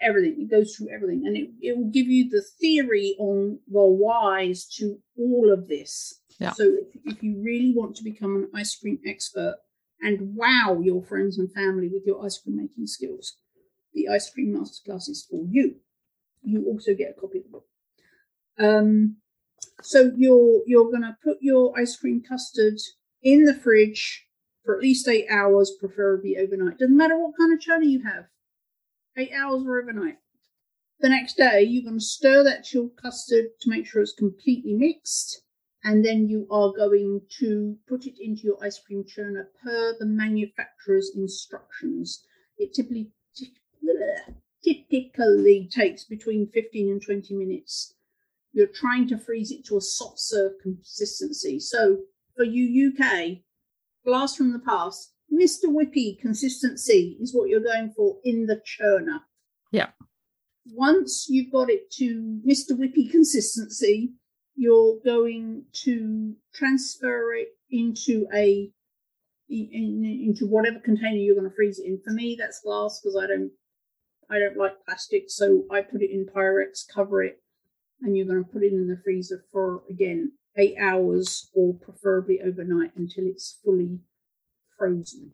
everything. It goes through everything. And it will give you the theory on the whys to all of this. Yeah. So if you really want to become an ice cream expert and wow your friends and family with your ice cream making skills, the Ice Cream Masterclass is for you. You also get a copy of the book. So you're going to put your ice cream custard in the fridge for at least 8 hours, preferably overnight. Doesn't matter what kind of chowder you have, 8 hours or overnight. The next day, you're going to stir that chilled custard to make sure it's completely mixed. And then you are going to put it into your ice cream churner per the manufacturer's instructions. It typically takes between 15 and 20 minutes. You're trying to freeze it to a soft serve consistency. So for you UK, blast from the past, Mr. Whippy consistency is what you're going for in the churner. Yeah. Once you've got it to Mr. Whippy consistency, you're going to transfer it into whatever container you're going to freeze it in. For me, that's glass because I don't like plastic, so I put it in Pyrex, cover it. And you're going to put it in the freezer for, again, 8 hours or preferably overnight until it's fully frozen.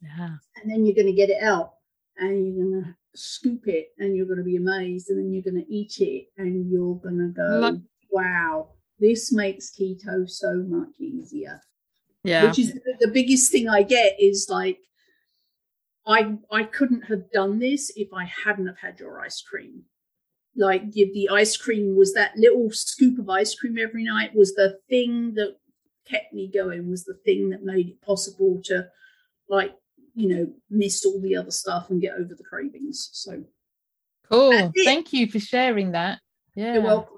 Yeah. And then you're going to get it out and you're going to scoop it and you're going to be amazed. And then you're going to eat it and you're going to go, wow, this makes keto so much easier. Yeah. Which is the biggest thing I get is like, I couldn't have done this if I hadn't have had your ice cream. Like the ice cream was that little scoop of ice cream every night was the thing that kept me going, was the thing that made it possible to miss all the other stuff and get over the cravings. So Cool. Thank you for sharing that. Yeah. You're welcome.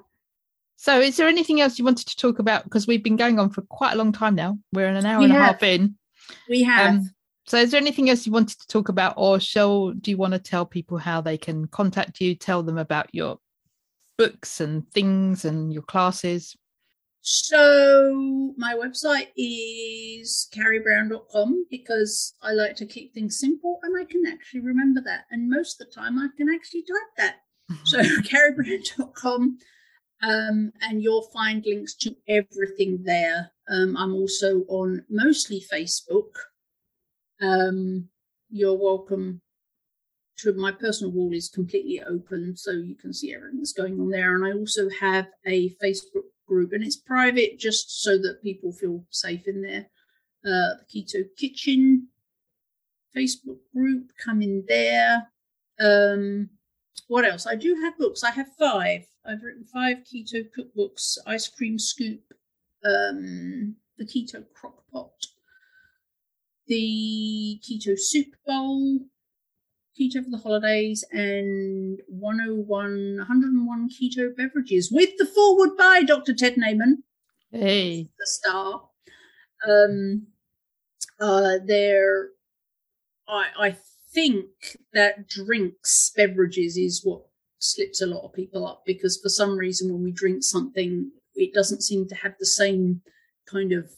So is there anything else you wanted to talk about? Because we've been going on for quite a long time now. We're in an hour and a half in. We have. So is there anything else you wanted to talk about, or do you want to tell people how they can contact you, tell them about your books and things and your classes? So my website is carriebrown.com, because I like to keep things simple and I can actually remember that. And most of the time I can actually type that. So carriebrown.com, and you'll find links to everything there. I'm also on mostly Facebook. You're welcome to, my personal wall is completely open, so you can see everything that's going on there. And I also have a Facebook group, and it's private just so that people feel safe in there. The Keto Kitchen Facebook group, come in there. What else? I do have books. I have 5. I've written 5 keto cookbooks: Ice Cream Scoop, The Keto Crockpot, The Keto Soup Bowl, Keto for the Holidays, and 101 Keto Beverages, with the foreword by Dr. Ted Naiman, hey, the star. I think that drinks, beverages, is what slips a lot of people up, because for some reason when we drink something, it doesn't seem to have the same kind of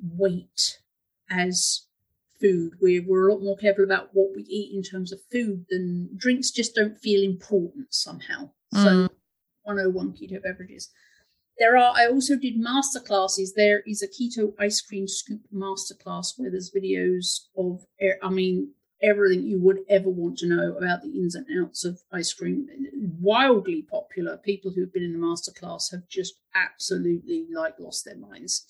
weight as food. We're a lot more careful about what we eat in terms of food than drinks. Just don't feel important somehow. So 101 Keto Beverages. I also did masterclasses. There is a Keto Ice Cream Scoop masterclass where there's videos of, everything you would ever want to know about the ins and outs of ice cream. Wildly popular. People who've been in the masterclass have just absolutely lost their minds.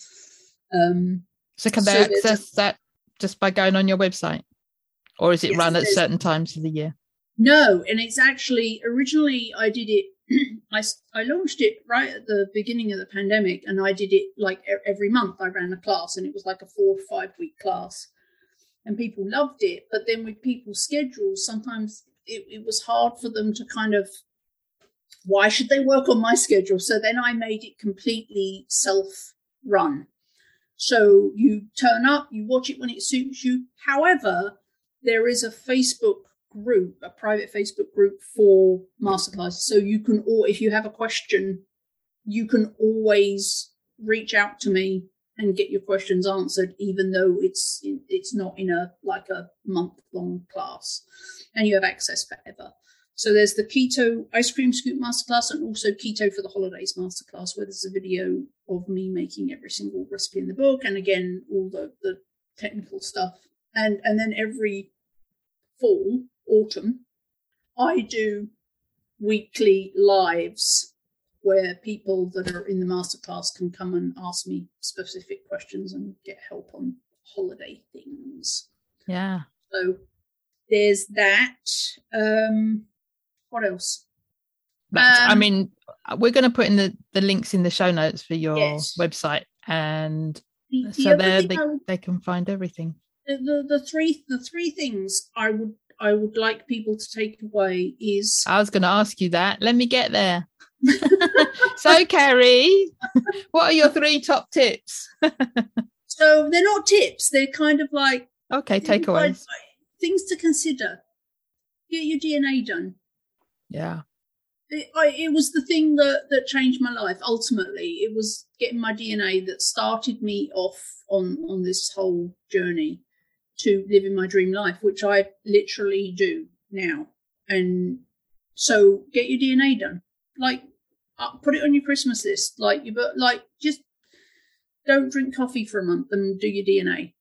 So can they access that just by going on your website, or is it run at certain times of the year? No, and it's actually, originally I did it, I launched it right at the beginning of the pandemic, and I did it like every month I ran a class, and it was like a 4 or 5 week class, and people loved it. But then with people's schedules, sometimes it was hard for them to kind of, why should they work on my schedule? So then I made it completely self-run. So you turn up, you watch it when it suits you. However, there is a Facebook group, a private Facebook group for masterclasses. So you can, or if you have a question, you can always reach out to me and get your questions answered, even though it's not in a month-long class, and you have access forever. So there's the Keto Ice Cream Scoop Masterclass, and also Keto for the Holidays Masterclass, where there's a video of me making every single recipe in the book, and again, all the technical stuff. And then every autumn, I do weekly lives where people that are in the masterclass can come and ask me specific questions and get help on holiday things. Yeah. So there's that. What else? We're going to put in the links in the show notes for your website, and so there they can find everything. The three things I would like people to take away is, I was going to ask you that. Let me get there. So, Carrie, what are your 3 top tips? So they're not tips. They're kind of like, okay, takeaways, things to consider. Get your DNA done. Yeah. It was the thing that changed my life. Ultimately, it was getting my DNA that started me off on this whole journey to living my dream life, which I literally do now. And so get your DNA done. Like, put it on your Christmas list. Just don't drink coffee for a month and do your DNA.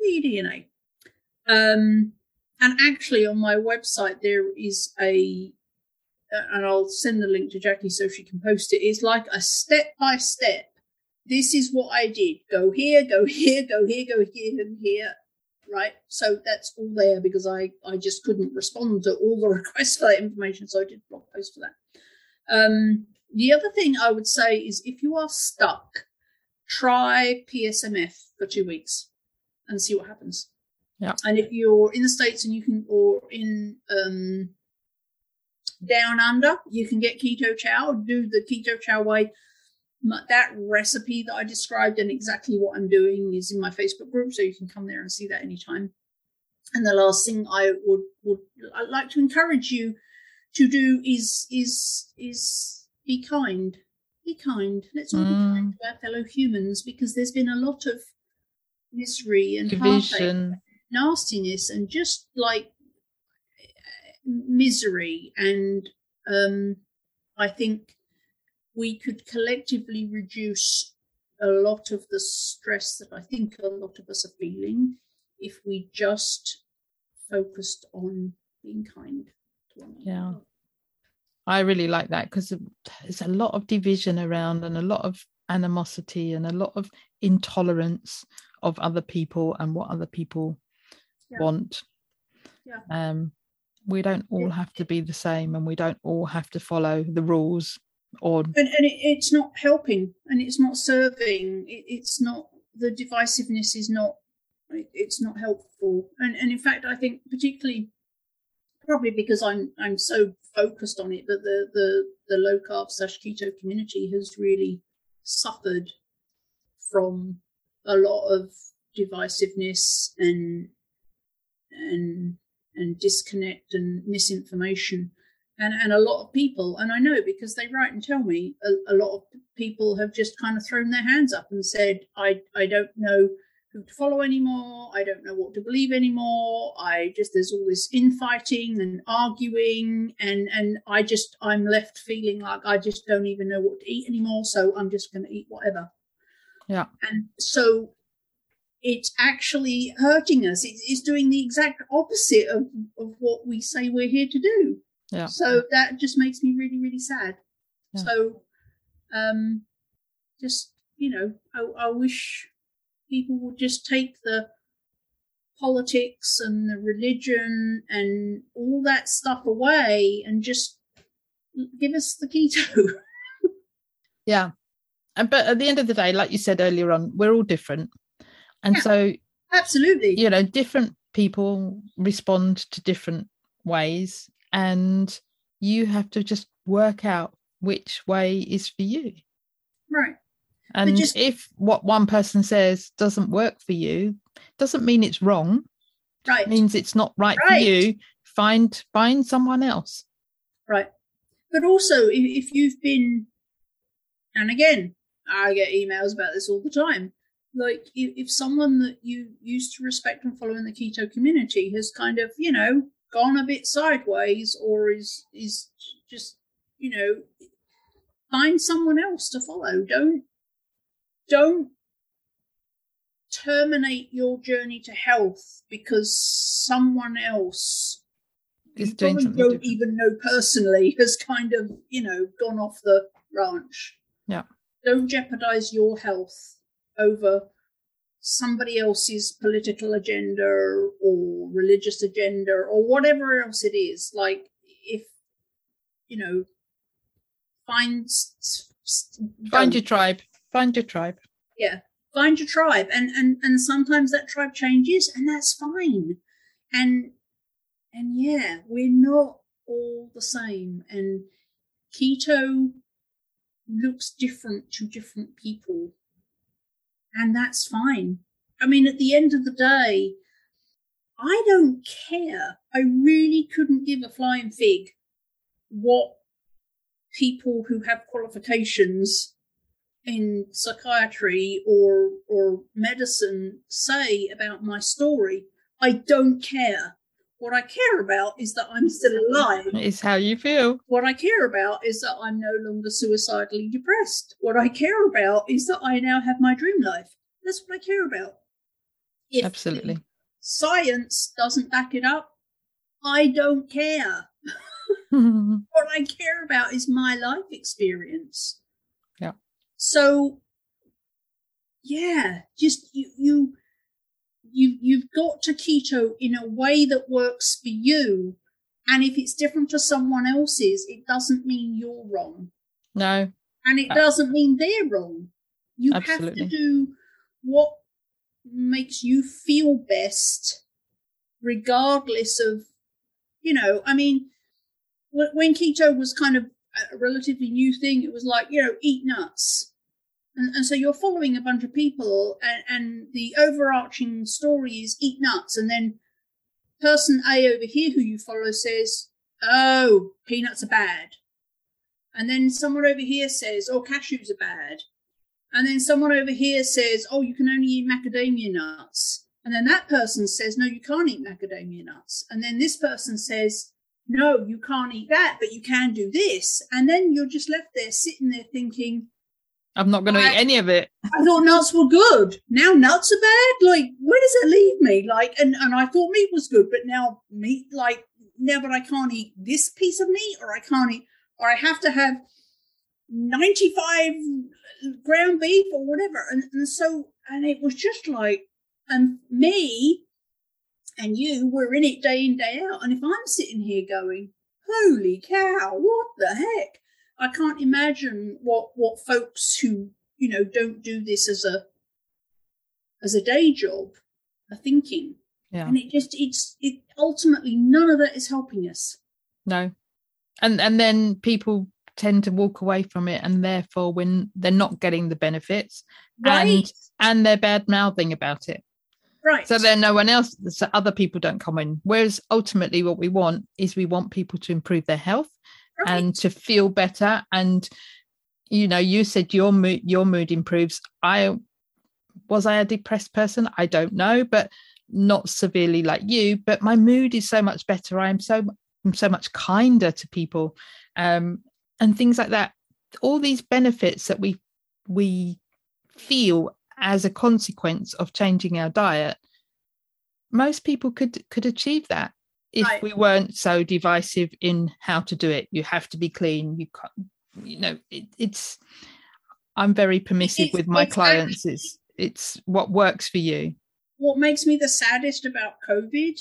Do your DNA. And actually on my website there is and I'll send the link to Jackie so she can post it, it's like a step-by-step, this is what I did, go here, go here, go here, go here, and here, right? So that's all there, because I just couldn't respond to all the requests for that information, so I did blog post for that. The other thing I would say is, if you are stuck, try PSMF for 2 weeks and see what happens. Yeah. And if you're in the States and you can, or in down under, you can get Keto Chow, do the Keto Chow way. That recipe that I described and exactly what I'm doing is in my Facebook group, so you can come there and see that anytime. And the last thing I would I'd like to encourage you to do is be kind. Be kind. Let's all be kind to our fellow humans, because there's been a lot of misery and division, nastiness, and just like misery. And I think we could collectively reduce a lot of the stress that I think a lot of us are feeling if we just focused on being kind to one another. Yeah, I really like that, because there's a lot of division around and a lot of animosity and a lot of intolerance of other people and what other people want. Yeah. We don't all have to be the same, and we don't all have to follow the rules. And it's not helping, and it's not serving. It's not, the divisiveness is not, it's not helpful. And in fact, I think particularly probably because I'm so focused on it that the low carb / keto community has really suffered from a lot of divisiveness and disconnect and misinformation and a lot of people, and I know because they write and tell me, a lot of people have just kind of thrown their hands up and said, I don't know who to follow anymore, I don't know what to believe anymore, there's all this infighting and arguing, and I'm left feeling like I just don't even know what to eat anymore, so I'm just going to eat whatever. Yeah. And so it's actually hurting us. It's doing the exact opposite of what we say we're here to do. Yeah. So that just makes me really, really sad. Yeah. So just, you know, I wish people would just take the politics and the religion and all that stuff away and just give us the keto. Yeah. But at the end of the day, like you said earlier on, we're all different. And so, absolutely, you know, different people respond to different ways, and you have to just work out which way is for you. Right. And if what one person says doesn't work for you, doesn't mean it's wrong. Right. It means it's not right for you. Find someone else. Right. But also, if you've been, and again, I get emails about this all the time. Like, if someone that you used to respect and follow in the keto community has kind of, you know, gone a bit sideways or is just, you know, find someone else to follow. Don't terminate your journey to health because someone else you probably don't even know personally has kind of, you know, gone off the ranch. Yeah. Don't jeopardize your health over somebody else's political agenda or religious agenda or whatever else it is. Like, if, you know, find your tribe. Find your tribe. Yeah, find your tribe. And sometimes that tribe changes, and that's fine. And yeah, we're not all the same. And keto looks different to different people. And that's fine. I mean, at the end of the day, I don't care. I really couldn't give a flying fig what people who have qualifications in psychiatry or medicine say about my story. I don't care. What I care about is that I'm still alive. It's how you feel. What I care about is that I'm no longer suicidally depressed. What I care about is that I now have my dream life. That's what I care about. If absolutely science doesn't back it up, I don't care. What I care about is my life experience. Yeah. So, yeah, just you've got to keto in a way that works for you, and if it's different to someone else's, it doesn't mean you're wrong. No. And it doesn't mean they're wrong. You absolutely have to do what makes you feel best, regardless of, you know, I mean, when keto was kind of a relatively new thing, it was like, you know, eat nuts. And so you're following a bunch of people, and the overarching story is eat nuts. And then person A over here who you follow says, oh, peanuts are bad. And then someone over here says, oh, cashews are bad. And then someone over here says, oh, you can only eat macadamia nuts. And then that person says, no, you can't eat macadamia nuts. And then this person says, no, you can't eat that, but you can do this. And then you're just left there sitting there thinking, I'm not going to eat any of it. I thought nuts were good. Now nuts are bad. Like, where does it leave me? Like, and I thought meat was good, but now meat, like, now, but I can't eat this piece of meat, or I can't eat, or I have to have 95 ground beef or whatever. And it was just like, and me and you were in it day in, day out. And if I'm sitting here going, holy cow, what the heck? I can't imagine what folks who, you know, don't do this as a day job are thinking. Yeah. And it ultimately none of that is helping us. No. And then people tend to walk away from it, and therefore when they're not getting the benefits, right, and they're bad mouthing about it. Right. So then no one else, so other people don't come in. Whereas ultimately what we want is we want people to improve their health. Right. And to feel better. And, you know, you said your mood improves. Was I a depressed person? I don't know, but not severely like you, but my mood is so much better. I'm so much kinder to people, and things like that. All these benefits that we feel as a consequence of changing our diet, most people could achieve that if we weren't so divisive in how to do it. You have to be clean. You can't, you know, it's I'm very permissive with my clients. It's what works for you. What makes me the saddest about COVID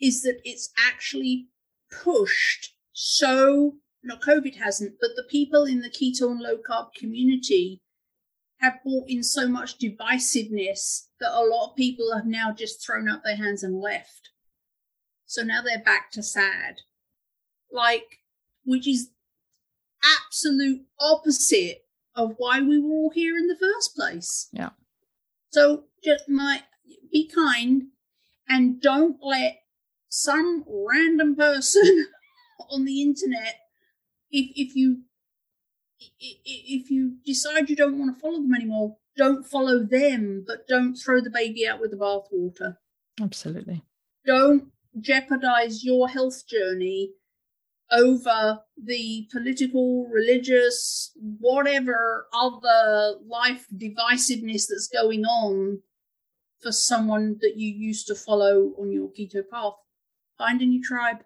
is that it's actually pushed so, no, COVID hasn't, but the people in the keto and low carb community have brought in so much divisiveness that a lot of people have now just thrown up their hands and left. So now they're back to sad, like, which is absolute opposite of why we were all here in the first place. Yeah. So just be kind, and don't let some random person on the internet, if you decide you don't want to follow them anymore, don't follow them, but don't throw the baby out with the bathwater. Absolutely. Don't jeopardize your health journey over the political, religious, whatever other life divisiveness that's going on for someone that you used to follow on your keto path. Find a new tribe.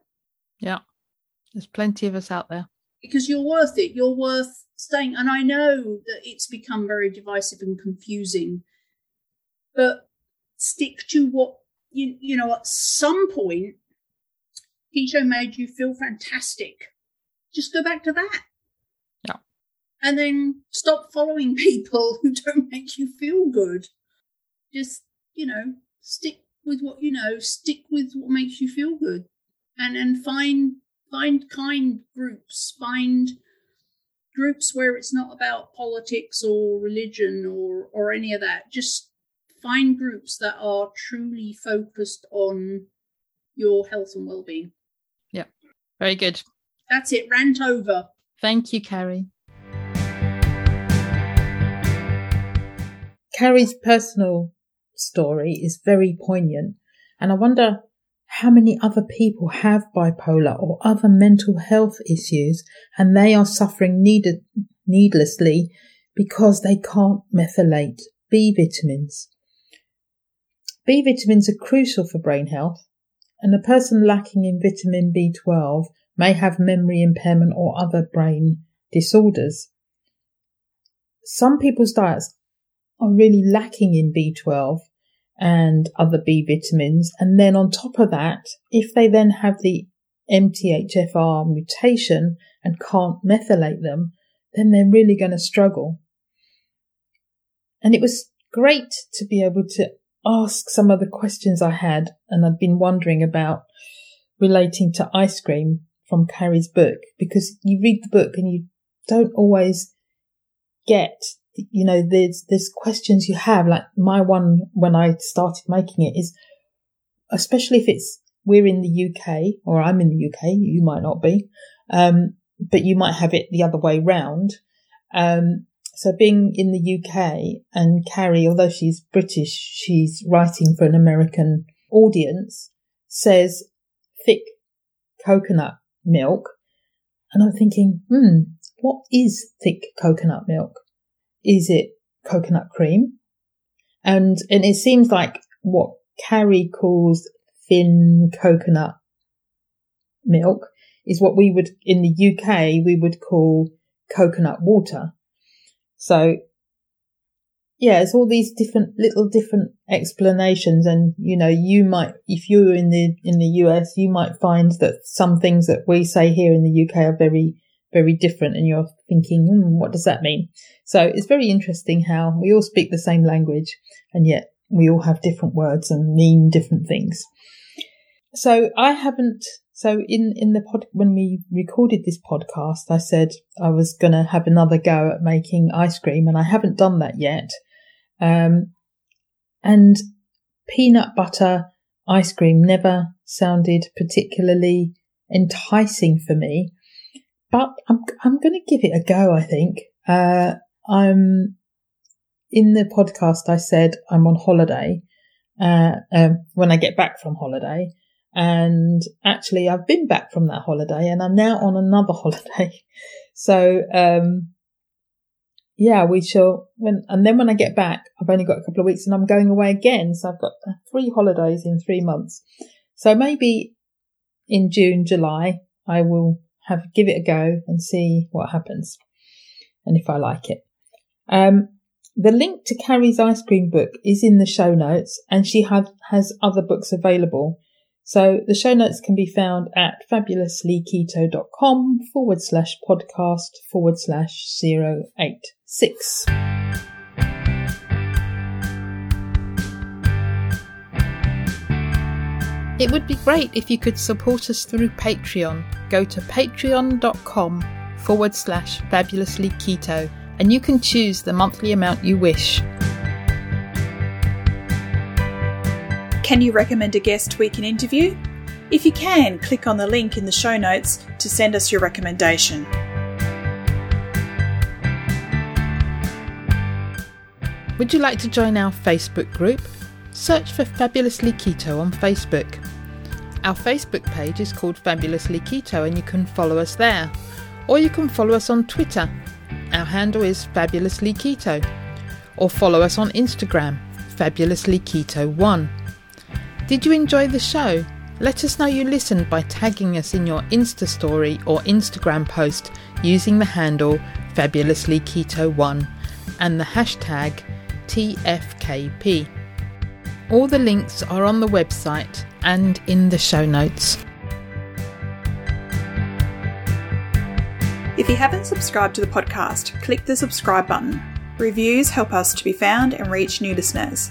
Yeah, there's plenty of us out there. Because you're worth it. You're worth staying. And I know that it's become very divisive and confusing, but stick to what you know. At some point, keto made you feel fantastic. Just go back to that. Yeah. And then stop following people who don't make you feel good. Just, you know, stick with what you know, stick with what makes you feel good. And find kind groups. Find groups where it's not about politics or religion or any of that. Just find groups that are truly focused on your health and well-being. Yeah, very good. That's it. Rant over. Thank you, Carrie. Carrie's personal story is very poignant, and I wonder how many other people have bipolar or other mental health issues, and they are suffering needlessly because they can't methylate B vitamins. B vitamins are crucial for brain health, and a person lacking in vitamin B12 may have memory impairment or other brain disorders. Some people's diets are really lacking in B12 and other B vitamins, and then on top of that, if they then have the MTHFR mutation and can't methylate them, then they're really going to struggle. And it was great to be able to ask some of the questions I had and I'd been wondering about relating to ice cream from Carrie's book, because you read the book and you don't always get, you know, there's questions you have. Like my one when I started making it is, especially if it's, we're in the UK, or I'm in the UK, you might not be, but you might have it the other way round. So being in the UK, and Carrie, although she's British, she's writing for an American audience, says thick coconut milk. And I'm thinking, what is thick coconut milk? Is it coconut cream? And it seems like what Carrie calls thin coconut milk is what we would, in the UK, we would call coconut water. So, yeah, it's all these different explanations. And, you know, you might, if you're in the US, you might find that some things that we say here in the UK are very, very different. And you're thinking, what does that mean? So it's very interesting how we all speak the same language and yet we all have different words and mean different things. So I haven't, so in the pod, when we recorded this podcast, I said I was going to have another go at making ice cream, and I haven't done that yet. And peanut butter ice cream never sounded particularly enticing for me, but I'm going to give it a go, I think. I'm in the podcast, I said I'm on holiday when I get back from holiday. And actually, I've been back from that holiday and I'm now on another holiday. So, we shall. When I get back, I've only got a couple of weeks and I'm going away again. So I've got 3 holidays in 3 months. So maybe in June, July, I will give it a go and see what happens and if I like it. The link to Carrie's ice cream book is in the show notes, and she has other books available. So the show notes can be found at fabulouslyketo.com/podcast/086. It would be great if you could support us through Patreon. Go to patreon.com/fabulouslyketo, and you can choose the monthly amount you wish. Can you recommend a guest we can interview? If you can, click on the link in the show notes to send us your recommendation. Would you like to join our Facebook group? Search for Fabulously Keto on Facebook. Our Facebook page is called Fabulously Keto, and you can follow us there. Or you can follow us on Twitter. Our handle is Fabulously Keto. Or follow us on Instagram, Fabulously Keto 1. Did you enjoy the show? Let us know you listened by tagging us in your Insta story or Instagram post using the handle fabulouslyketo1 and the hashtag TFKP. All the links are on the website and in the show notes. If you haven't subscribed to the podcast, click the subscribe button. Reviews help us to be found and reach new listeners.